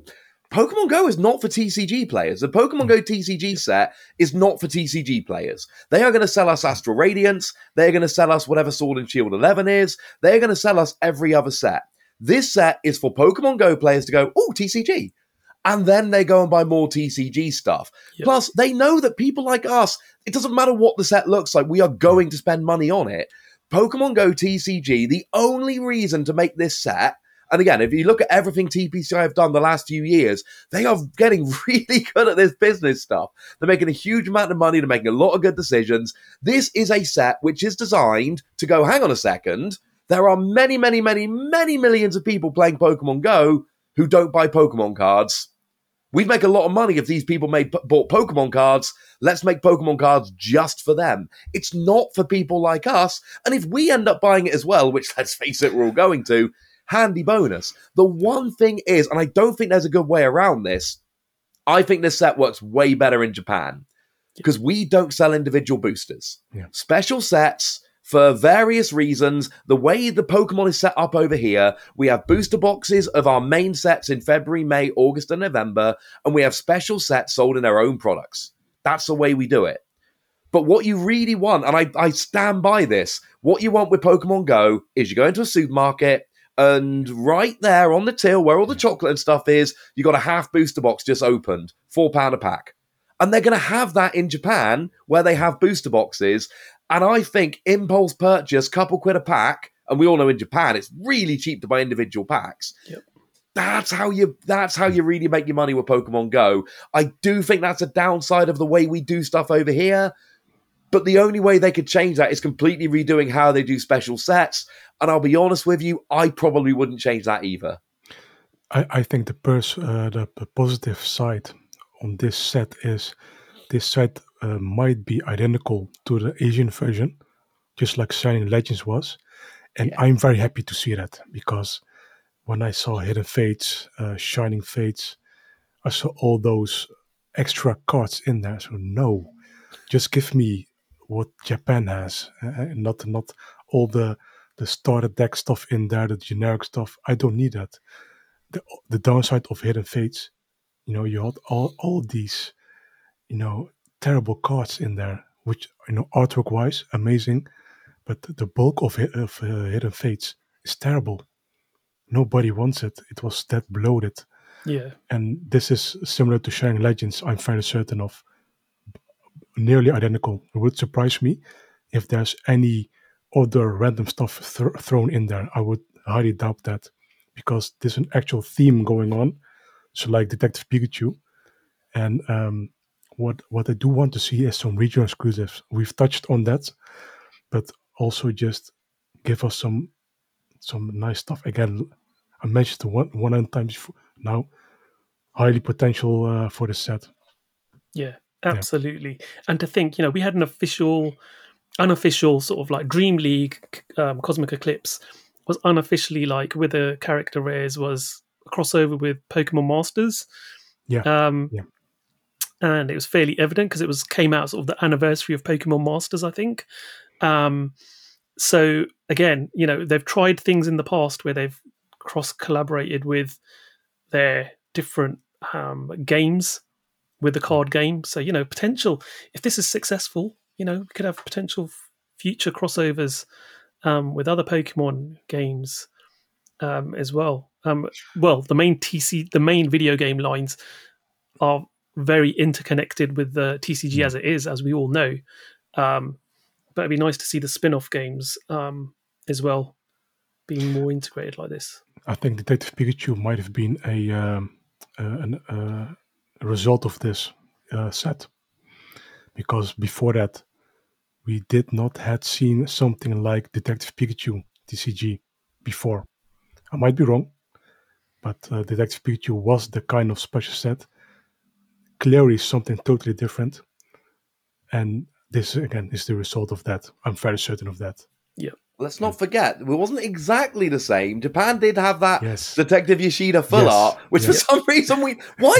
Pokemon Go is not for TCG players. The Pokemon Go TCG set is not for TCG players. They are going to sell us Astral Radiance. They are going to sell us whatever Sword and Shield 11 is. They are going to sell us every other set. This set is for Pokemon Go players to go, oh, TCG. And then they go and buy more TCG stuff. Yep. Plus, they know that people like us, it doesn't matter what the set looks like, we are going to spend money on it. Pokemon Go TCG, the only reason to make this set. And again, if you look at everything TPCI have done the last few years, they are getting really good at this business stuff. They're making a huge amount of money. They're making a lot of good decisions. This is a set which is designed to go, hang on a second, there are many, many, many, many millions of people playing Pokemon Go who don't buy Pokemon cards. We'd make a lot of money if these people bought Pokemon cards. Let's make Pokemon cards just for them. It's not for people like us. And if we end up buying it as well, which let's face it, we're all going to, handy bonus. The one thing is, and I don't think there's a good way around this, I think this set works way better in Japan because we don't sell individual boosters. Yeah. Special sets, for various reasons, the way the Pokemon is set up over here, we have booster boxes of our main sets in February, May, August, and November, and we have special sets sold in their own products. That's the way we do it. But what you really want, and I stand by this, what you want with Pokemon Go is you go into a supermarket, and right there on the till where all the chocolate and stuff is, you got a half booster box just opened, £4 a pack. And they're going to have that in Japan where they have booster boxes. And I think impulse purchase, couple quid a pack, and we all know in Japan it's really cheap to buy individual packs. Yep. That's how you really make your money with Pokemon Go. I do think that's a downside of the way we do stuff over here. But the only way they could change that is completely redoing how they do special sets. And I'll be honest with you, I probably wouldn't change that either. I think the positive side on this set is this set might be identical to the Asian version, just like Shining Legends was. And I'm very happy to see that, because when I saw Hidden Fates, Shining Fates, I saw all those extra cards in there. So no, just give me what Japan has, not all the starter deck stuff in there, the generic stuff. I don't need that. The downside of Hidden Fates, you know, you had all these, you know, terrible cards in there, which, you know, artwork wise amazing, but the bulk of Hidden Fates is terrible. Nobody wants it. It was that bloated. Yeah. And this is similar to Shining Legends, I'm fairly certain of. Nearly identical. It would surprise me if there's any other random stuff thrown in there. I would highly doubt that, because there's an actual theme going on. So like Detective Pikachu. And what I do want to see is some regional exclusives. We've touched on that, but also just give us some nice stuff. Again, I mentioned one times now, highly potential for this set. Yeah, absolutely. Yeah. And to think, we had an unofficial sort of like Dream League, Cosmic Eclipse was unofficially like with the character rares was a crossover with Pokemon Masters. Yeah. And it was fairly evident because it came out sort of the anniversary of Pokemon Masters, I think. So again, they've tried things in the past where they've cross-collaborated with their different games with the card game. So, potential, if this is successful, we could have potential future crossovers with other Pokemon games as well. Well, the main video game lines are very interconnected with the TCG as it is, as we all know. But it'd be nice to see the spin-off games as well being more integrated like this. I think Detective Pikachu might have been a result of this set, because before that we did not had seen something like Detective Pikachu TCG before. I might be wrong, but Detective Pikachu was the kind of special set. Clearly something totally different, and this again is the result of that. I'm very certain of that. Yeah. Let's not forget, it wasn't exactly the same. Japan did have that Detective Yoshida full art, which for some reason why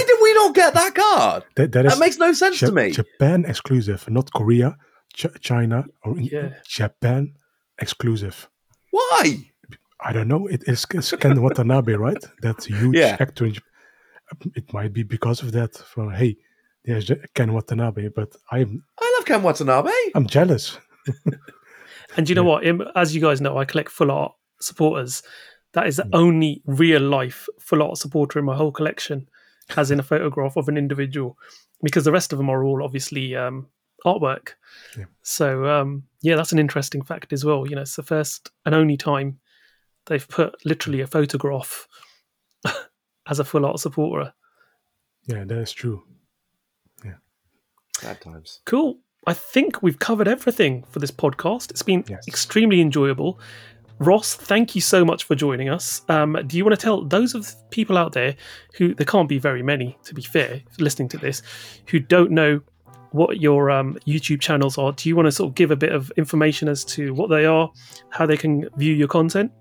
did we not get that card? That makes no sense to me. Japan exclusive, not Korea, China, or Japan exclusive. Why? I don't know. It is Ken Watanabe, right? That's huge actor in Japan. It might be because of that. There's Ken Watanabe, but I love Ken Watanabe. I'm jealous. And you know what? As you guys know, I collect full art supporters. That is the only real life full art supporter in my whole collection, as in a photograph of an individual, because the rest of them are all obviously artwork. Yeah. So that's an interesting fact as well. It's the first and only time they've put literally a photograph as a full art supporter. Yeah, that is true. Yeah. Bad times. Cool. I think we've covered everything for this podcast. It's been extremely enjoyable. Ross, thank you so much for joining us. Do you want to tell those of the people out there who, there can't be very many, to be fair, listening to this, who don't know what your YouTube channels are, do you want to sort of give a bit of information as to what they are, how they can view your content?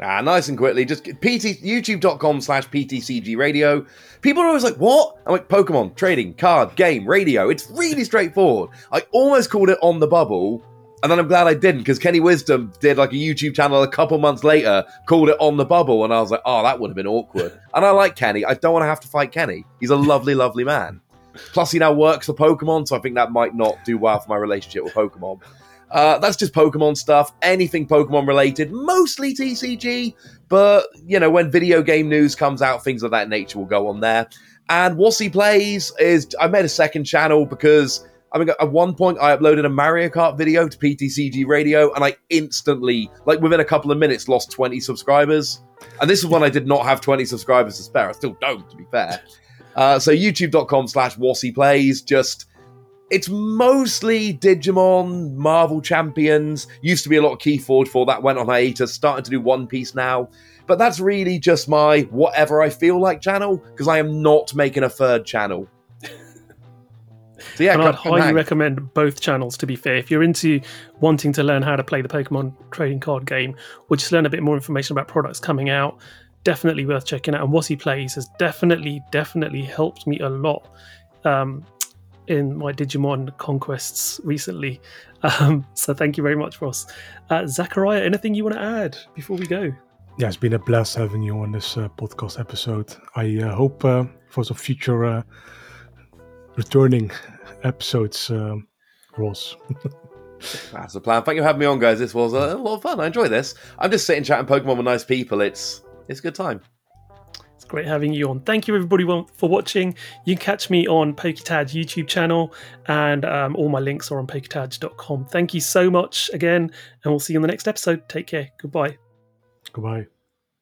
Nice and quickly, just youtube.com/PTCG Radio. People are always like, what? I'm like, Pokemon, trading, card, game, radio. It's really straightforward. I almost called it On The Bubble, and then I'm glad I didn't, because Kenny Wisdom did like a YouTube channel a couple months later, called it On The Bubble, and I was like, oh, that would have been awkward. And I like Kenny. I don't want to have to fight Kenny. He's a lovely, lovely man. Plus, he now works for Pokemon, so I think that might not do well for my relationship with Pokemon. That's just Pokemon stuff, anything Pokemon related, mostly TCG, but, when video game news comes out, things of that nature will go on there. And What He Plays is, I made a second channel because, at one point I uploaded a Mario Kart video to PTCG Radio, and I instantly, within a couple of minutes, lost 20 subscribers. And this is when I did not have 20 subscribers to spare. I still don't, to be fair. So youtube.com/What He Plays, just... It's mostly Digimon, Marvel Champions, used to be a lot of Keyforge for, that went on hiatus, starting to do One Piece now. But that's really just my whatever I feel like channel, because I am not making a third channel. So yeah, and I'd highly recommend both channels, to be fair. If you're into wanting to learn how to play the Pokemon trading card game, or just learn a bit more information about products coming out, definitely worth checking out. And What He Plays has definitely helped me a lot. In my Digimon conquests recently. So thank you very much, Ross. Zachariah, anything you want to add before we go? Yeah, it's been a blast having you on this podcast episode. I hope for some future returning episodes, Ross. That's the plan. Thank you for having me on, guys. This was a lot of fun. I enjoy this. I'm just sitting chatting Pokemon with nice people. It's a good time. Great having you on. Thank you everybody for watching. You can catch me on PokeTaj YouTube channel, and all my links are on PokeTaj.com. Thank you so much again, and we'll see you on the next episode. Take care. Goodbye. Goodbye.